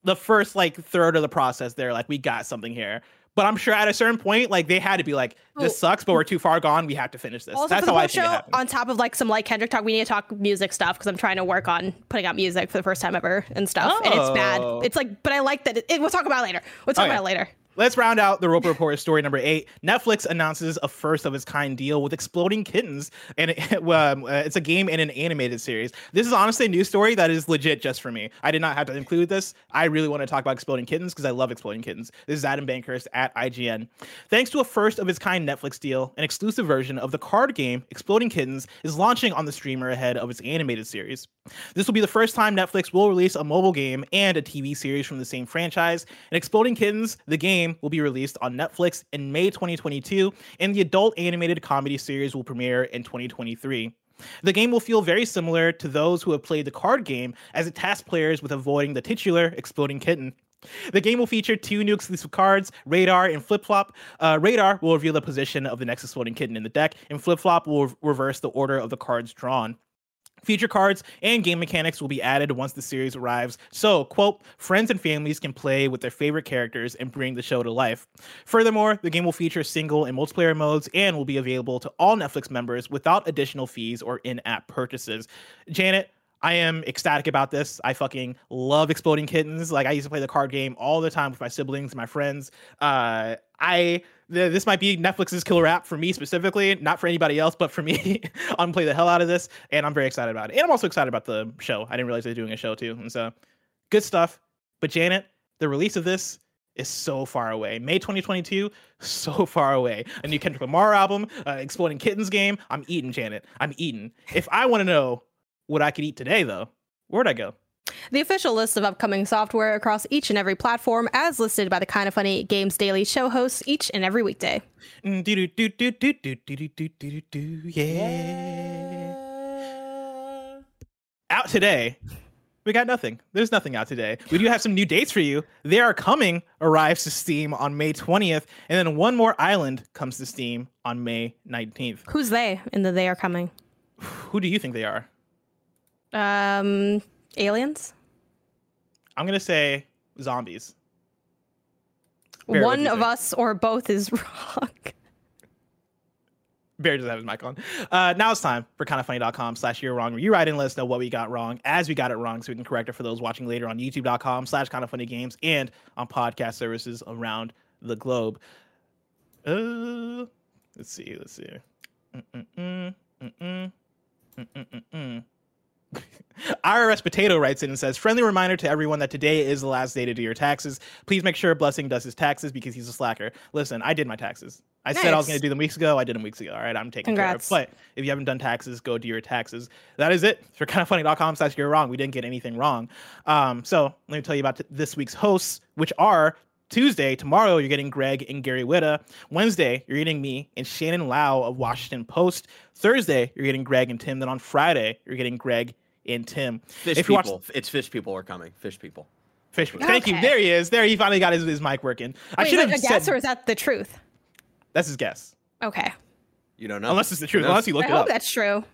the first like third of the process, they're like, we got something here. But I'm sure at a certain point, like they had to be like, this sucks, but we're too far gone. We have to finish this. Also, That's for the how I think show, it happened. On top of like some like Kendrick talk, we need to talk music stuff because I'm trying to work on putting out music for the first time ever and stuff. Oh. And it's bad. It's like, but I like that. It, it, we'll talk about it later. We'll talk okay. about it later. Let's round out the Roper Report story number eight. Netflix announces a first of its kind deal with Exploding Kittens, and it, um, it's a game and an animated series. This is honestly a news story that is legit just for me. I did not have to include this. I really want to talk about Exploding Kittens because I love Exploding Kittens. This is Adam Bankhurst at I G N. Thanks to a first of its kind Netflix deal, an exclusive version of the card game Exploding Kittens is launching on the streamer ahead of its animated series. This will be the first time Netflix will release a mobile game and a T V series from the same franchise. And Exploding Kittens, the game, will be released on Netflix in May twenty twenty-two, and the adult animated comedy series will premiere in twenty twenty-three. The game will feel very similar to those who have played the card game, as it tasks players with avoiding the titular Exploding Kitten. The game will feature two new exclusive cards, Radar and Flip Flop. Uh, Radar will reveal the position of the next Exploding Kitten in the deck, and Flip Flop will re- reverse the order of the cards drawn. Feature cards and game mechanics will be added once the series arrives, so, quote, friends and families can play with their favorite characters and bring the show to life. Furthermore, the game will feature single and multiplayer modes and will be available to all Netflix members without additional fees or in-app purchases. Janet, I am ecstatic about this. I fucking love Exploding Kittens. Like, I used to play the card game all the time with my siblings and my friends. Uh, I... This might be Netflix's killer app for me specifically, not for anybody else, but for me. I'm play the hell out of this, and I'm very excited about it. And I'm also excited about the show. I didn't realize they're doing a show too, and so good stuff. But Janet, the release of this is so far away. May twenty twenty-two, so far away. A new Kendrick Lamar album, uh, Exploding Kittens game. I'm eating, Janet. I'm eating. If I want to know what I could eat today, though, where'd I go? The official list of upcoming software across each and every platform as listed by the Kinda Funny Games Daily show hosts each and every weekday. Yeah. Out today, we got nothing. There's nothing out today. We do have some new dates for you. They Are Coming arrives to Steam on May twentieth, and then One More Island comes to Steam on May nineteenth. Who's they in the They Are Coming? Who do you think they are? Um... Aliens? I'm going to say zombies. Bear, One of think? us or both is wrong. Bear doesn't have his mic on. Uh, now it's time for kindoffunny.com slash you're wrong. You write and let us know what we got wrong as we got it wrong so we can correct it for those watching later on youtube.com slash kindoffunnygames and on podcast services around the globe. Uh, let's see. Let's see. Mm-mm-mm, mm-mm, mm-mm-mm. R R S Potato writes in and says, friendly reminder to everyone that today is the last day to do your taxes. Please make sure Blessing does his taxes because he's a slacker. Listen, I did my taxes. I nice. said I was going to do them weeks ago. I did them weeks ago. All right, I'm taking Congrats. care of it. But if you haven't done taxes, go do your taxes. That is it for kindoffunny.com slash you're wrong. We didn't get anything wrong. Um, so let me tell you about t- this week's hosts, which are... Tuesday, tomorrow, you're getting Greg and Gary Witta. Wednesday, you're getting me and Shannon Lau of Washington Post. Thursday, you're getting Greg and Tim. Then on Friday, you're getting Greg and Tim. Fish if you people. Watch... It's fish people are coming. Fish people. Fish people. Okay. Thank you. There he is. There he finally got his, his mic working. Wait, I should have said... guess or is that the truth? That's his guess. Okay. You don't know. Unless it's the truth. Unless you look I it up. I hope that's true.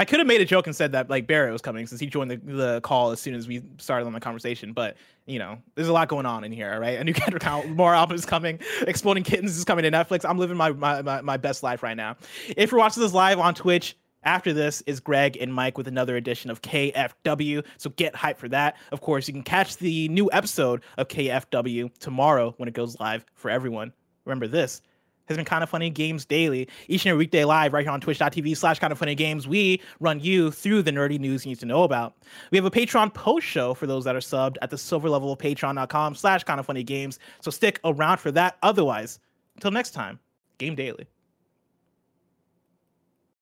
I could have made a joke and said that like Barrett was coming since he joined the, the call as soon as we started on the conversation. But you know, there's a lot going on in here, right? A new Kendrick Lamar album is coming. Exploding Kittens is coming to Netflix. I'm living my, my my my best life right now. If you're watching this live on Twitch, after this is Greg and Mike with another edition of K F W. So get hyped for that. Of course, you can catch the new episode of K F W tomorrow when it goes live for everyone. Remember this. Has been Kind of Funny Games Daily, each and every weekday live right here on twitch.tv slash kind of funny games. We run you through the nerdy news you need to know about. We have a Patreon post show for those that are subbed at the silver level of patreon.com slash kind of funny games. So stick around for that. Otherwise, until next time, Game Daily.